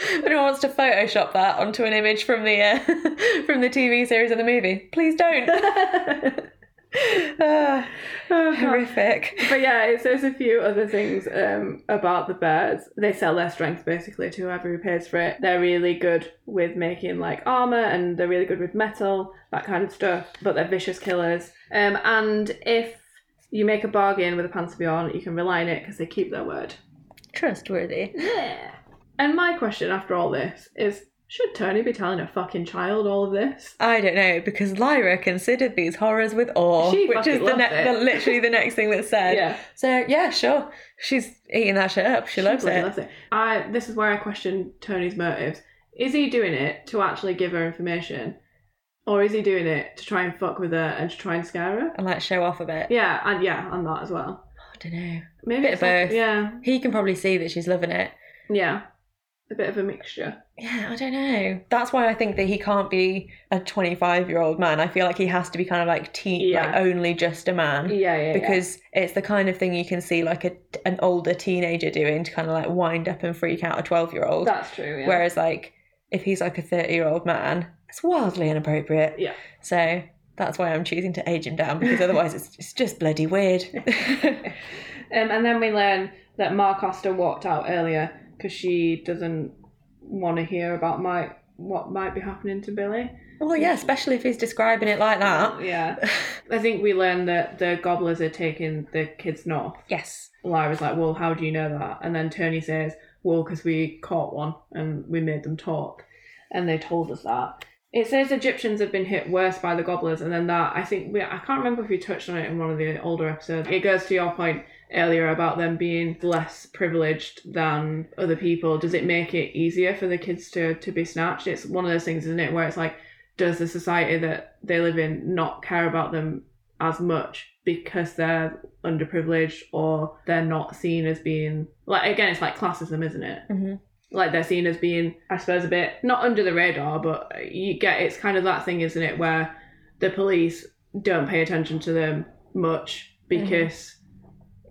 If anyone wants to Photoshop that onto an image from the, uh, from the T V series or the movie, please don't. Uh, oh, horrific. But yeah, it says a few other things um, about the bears. They sell their strength basically to whoever pays for it. They're really good with making like armour and they're really good with metal, that kind of stuff, but they're vicious killers. Um, and if you make a bargain with a Pansomion, you can rely on it because they keep their word. Trustworthy. Yeah. And my question after all this is, should Tony be telling a fucking child all of this? I don't know, because Lyra considered these horrors with awe, she which is the, ne- the literally the next thing that's said. Yeah. So, yeah, sure. She's eating that shit up. She, she loves it. loves it. I, this is where I question Tony's motives. Is he doing it to actually give her information? Or is he doing it to try and fuck with her and to try and scare her? And, like, show off a bit. Yeah, and yeah, and that as well. I don't know. Maybe a bit of both. Like, yeah. He can probably see that she's loving it. Yeah. A bit of a mixture. Yeah, I don't know. That's why I think that he can't be a twenty-five-year-old man. I feel like he has to be kind of like teen, yeah. like only just a man. Yeah, yeah. Because yeah. it's the kind of thing you can see like a an older teenager doing to kind of like wind up and freak out a twelve-year-old. That's true. Yeah. Whereas like if he's like a thirty-year-old man, it's wildly inappropriate. Yeah. So that's why I'm choosing to age him down because otherwise it's it's just bloody weird. um, and then we learn that Ma Costa walked out earlier because she doesn't want to hear about my, what might be happening to Billy. Well, yeah, especially if he's describing it like that. Yeah. I think we learned that the gobblers are taking the kids north. Yes. Lyra's like, well, how do you know that? And then Tony says, well, because we caught one and we made them talk and they told us that. It says Egyptians have been hit worse by the gobblers, and then that, I think, we, I can't remember if we touched on it in one of the older episodes. It goes to your point earlier about them being less privileged than other people. Does it make it easier for the kids to, to be snatched? It's one of those things, isn't it, where it's like, does the society that they live in not care about them as much because they're underprivileged or they're not seen as being... like again, it's like classism, isn't it? Mm-hmm. Like, they're seen as being, I suppose, a bit, not under the radar, but you get, it's kind of that thing, isn't it, where the police don't pay attention to them much because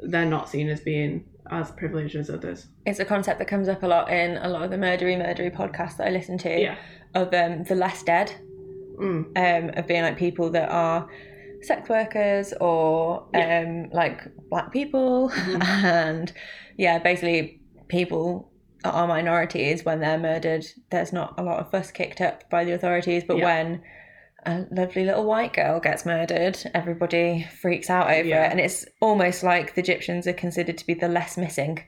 mm. they're not seen as being as privileged as others. It's a concept that comes up a lot in a lot of the murdery, murdery podcasts that I listen to, yeah. of um, the less dead, mm. um, of being, like, people that are sex workers or, yeah. um, like, black people, mm-hmm. and, yeah, basically people... are minorities. When they're murdered, there's not a lot of fuss kicked up by the authorities, but yeah. when a lovely little white girl gets murdered, everybody freaks out over yeah. it, and it's almost like the Egyptians are considered to be the less missing.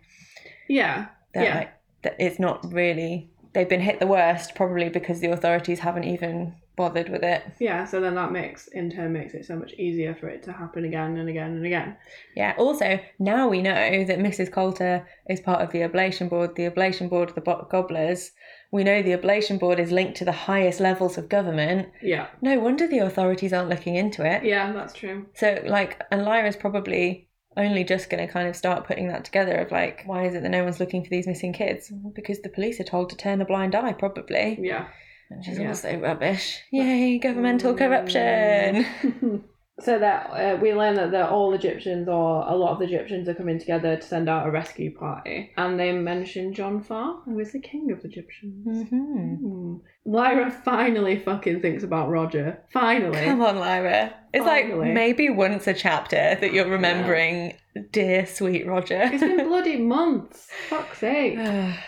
Yeah. They're yeah. like, it's not really... They've been hit the worst, probably because the authorities haven't even bothered with it. Yeah, so then that makes, in turn, makes it so much easier for it to happen again and again and again. Yeah, also, now we know that Missus Coulter is part of the Oblation Board, the Oblation Board of the Bo- Gobblers. We know the Oblation Board is linked to the highest levels of government. Yeah. No wonder the authorities aren't looking into it. Yeah, that's true. So, like, and Lyra's probably... only just going to kind of start putting that together of like, why is it that no one's looking for these missing kids? Because the police are told to turn a blind eye, probably. Yeah. Which is yeah. also rubbish. Yay, governmental corruption! So that uh, we learn that they're all Egyptians, or a lot of the Egyptians are coming together to send out a rescue party. And they mention John Farr, who is the king of Egyptians. Mm-hmm. Mm. Lyra finally fucking thinks about Roger. Finally. Come on, Lyra. It's finally. Like maybe once a chapter that you're remembering, yeah. dear sweet Roger. It's been bloody months. Fuck's sake.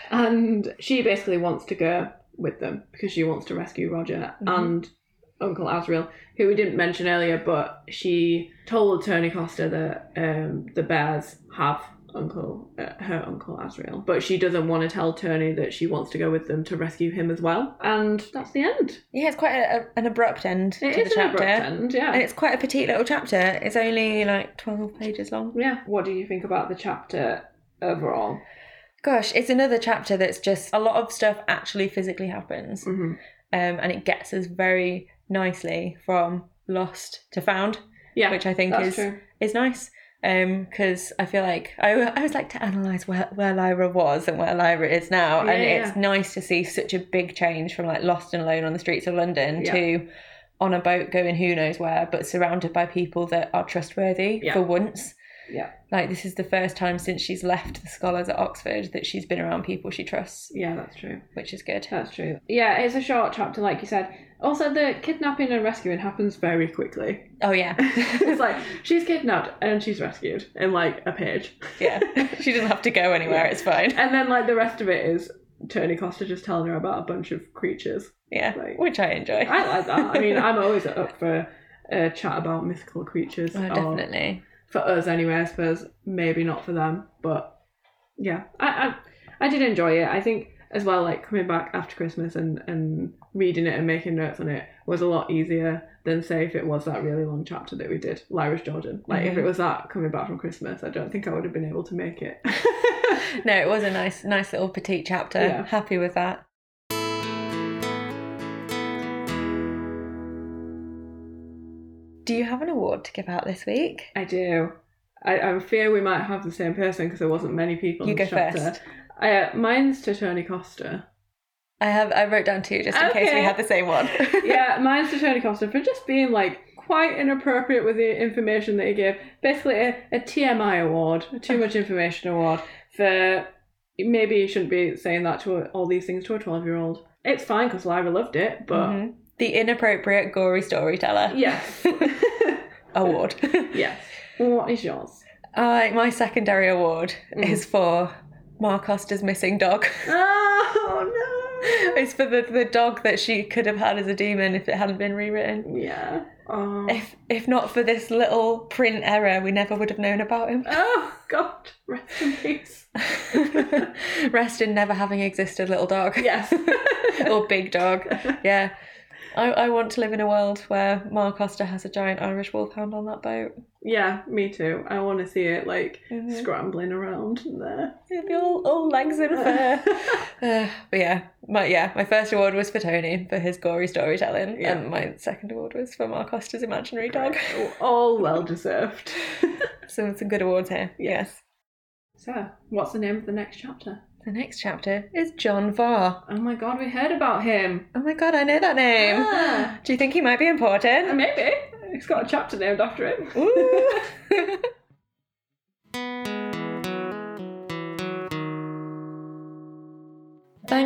And she basically wants to go with them because she wants to rescue Roger mm-hmm. and Uncle Asriel, who we didn't mention earlier, but she told Tony Costa that um, the bears have uncle, uh, her uncle Asriel, but she doesn't want to tell Tony that she wants to go with them to rescue him as well. And that's the end. Yeah, it's quite a, a, an abrupt end to the chapter. It is an abrupt end, yeah. And it's quite a petite little chapter. It's only like twelve pages long. Yeah. What do you think about the chapter overall? Gosh, it's another chapter that's just a lot of stuff actually physically happens. Mm-hmm. Um, and it gets us very... nicely from lost to found, yeah, which I think is true. Is nice um because I feel like I, I always like to analyze where, where Lyra was and where Lyra is now, yeah, and yeah. it's nice to see such a big change from like lost and alone on the streets of London yeah. to on a boat going who knows where, but surrounded by people that are trustworthy yeah. for once. Yeah, like this is the first time since she's left the scholars at Oxford that she's been around people she trusts. Yeah, that's true. Which is good. That's true. Yeah, it's a short chapter, like you said. Also, the kidnapping and rescuing happens very quickly. Oh yeah, it's like she's kidnapped and she's rescued in like a page. Yeah, she doesn't have to go anywhere. Yeah. It's fine. And then like the rest of it is Tony Costa just telling her about a bunch of creatures. Yeah, like, which I enjoy. I like that. I mean, I'm always up for a chat about mythical creatures. Oh, definitely. Or, for us anyway, I suppose. Maybe not for them, but yeah, I, I I did enjoy it. I think as well, like coming back after Christmas and and reading it and making notes on it was a lot easier than say if it was that really long chapter that we did, Lyra's Jordan. Like mm-hmm. if it was that coming back from Christmas, I don't think I would have been able to make it. No, it was a nice nice little petite chapter. Yeah. Happy with that. Do you have an award to give out this week? I do. I, I fear we might have the same person because there wasn't many people. You in the go chapter. First. I, uh, mine's to Tony Costa. I have. I wrote down two just in okay. case we had the same one. Yeah, mine's to Tony Costa for just being like quite inappropriate with the information that he gave. Basically, a, a T M I award, a too much information award for maybe you shouldn't be saying that to a, all these things to a twelve-year-old. It's fine because Lyra loved it, but. Mm-hmm. The inappropriate gory storyteller. Yes. Award. Yes. What is yours? Uh, my secondary award mm. is for Ma Costa's missing dog. Oh, no. It's for the, the dog that she could have had as a demon if it hadn't been rewritten. Yeah. Oh. If if not for this little print error, we never would have known about him. Oh, God. Rest in peace. Rest in never having existed, little dog. Yes. Or big dog. Yeah. I, I want to live in a world where Ma Costa has a giant Irish wolfhound on that boat. Yeah, me too. I want to see it, like, mm-hmm. scrambling around in there. It'll be all, all legs and fur. uh, but yeah my, yeah, my first award was for Tony, for his gory storytelling, yeah. and my second award was for Ma Costa's imaginary dog. All well deserved. So some good awards here, yes. So, what's the name of the next chapter? The next chapter is John Farr. Oh my God, we heard about him. Oh my God, I know that name. Ah. Do you think he might be important? Uh, maybe. He's got a chapter named after him. Ooh.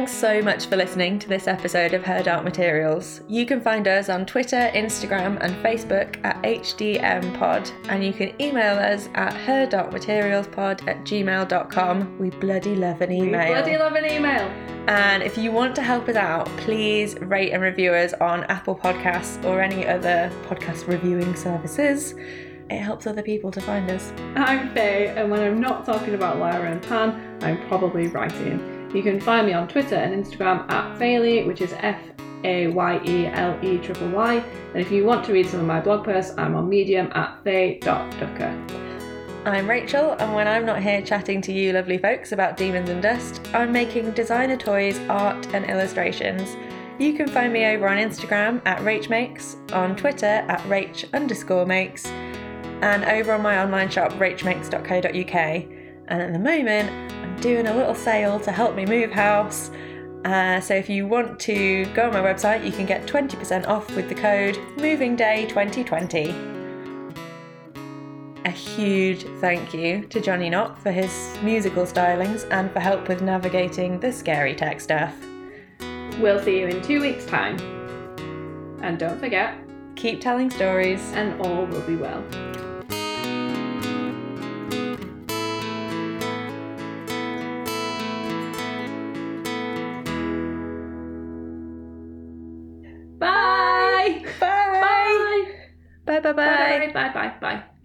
Thanks so much for listening to this episode of Her Dark Materials. You can find us on Twitter, Instagram and Facebook at H D M Pod, and you can email us at her dark materials pod at gmail dot com. We bloody love an email. We bloody love an email. And if you want to help us out, please rate and review us on Apple Podcasts or any other podcast reviewing services. It helps other people to find us. I'm Faye, and when I'm not talking about Lyra and Pan, I'm probably writing. You can find me on Twitter and Instagram at Faylee, which is F A Y E L E Y Y. And if you want to read some of my blog posts, I'm on Medium at faye dot ducker. I'm Rachel, and when I'm not here chatting to you lovely folks about Demons and Dust, I'm making designer toys, art and illustrations. You can find me over on Instagram at RachMakes, on Twitter at Rach underscore makes, and over on my online shop rach makes dot co dot uk. And at the moment, I'm doing a little sale to help me move house. Uh, so if you want to go on my website, you can get twenty percent off with the code moving day twenty twenty. A huge thank you to Johnny Knott for his musical stylings and for help with navigating the scary tech stuff. We'll see you in two weeks' time. And don't forget, keep telling stories and all will be well. Bye. Bye. Bye. Bye. Bye. Bye. Bye. Bye. Bye. Bye.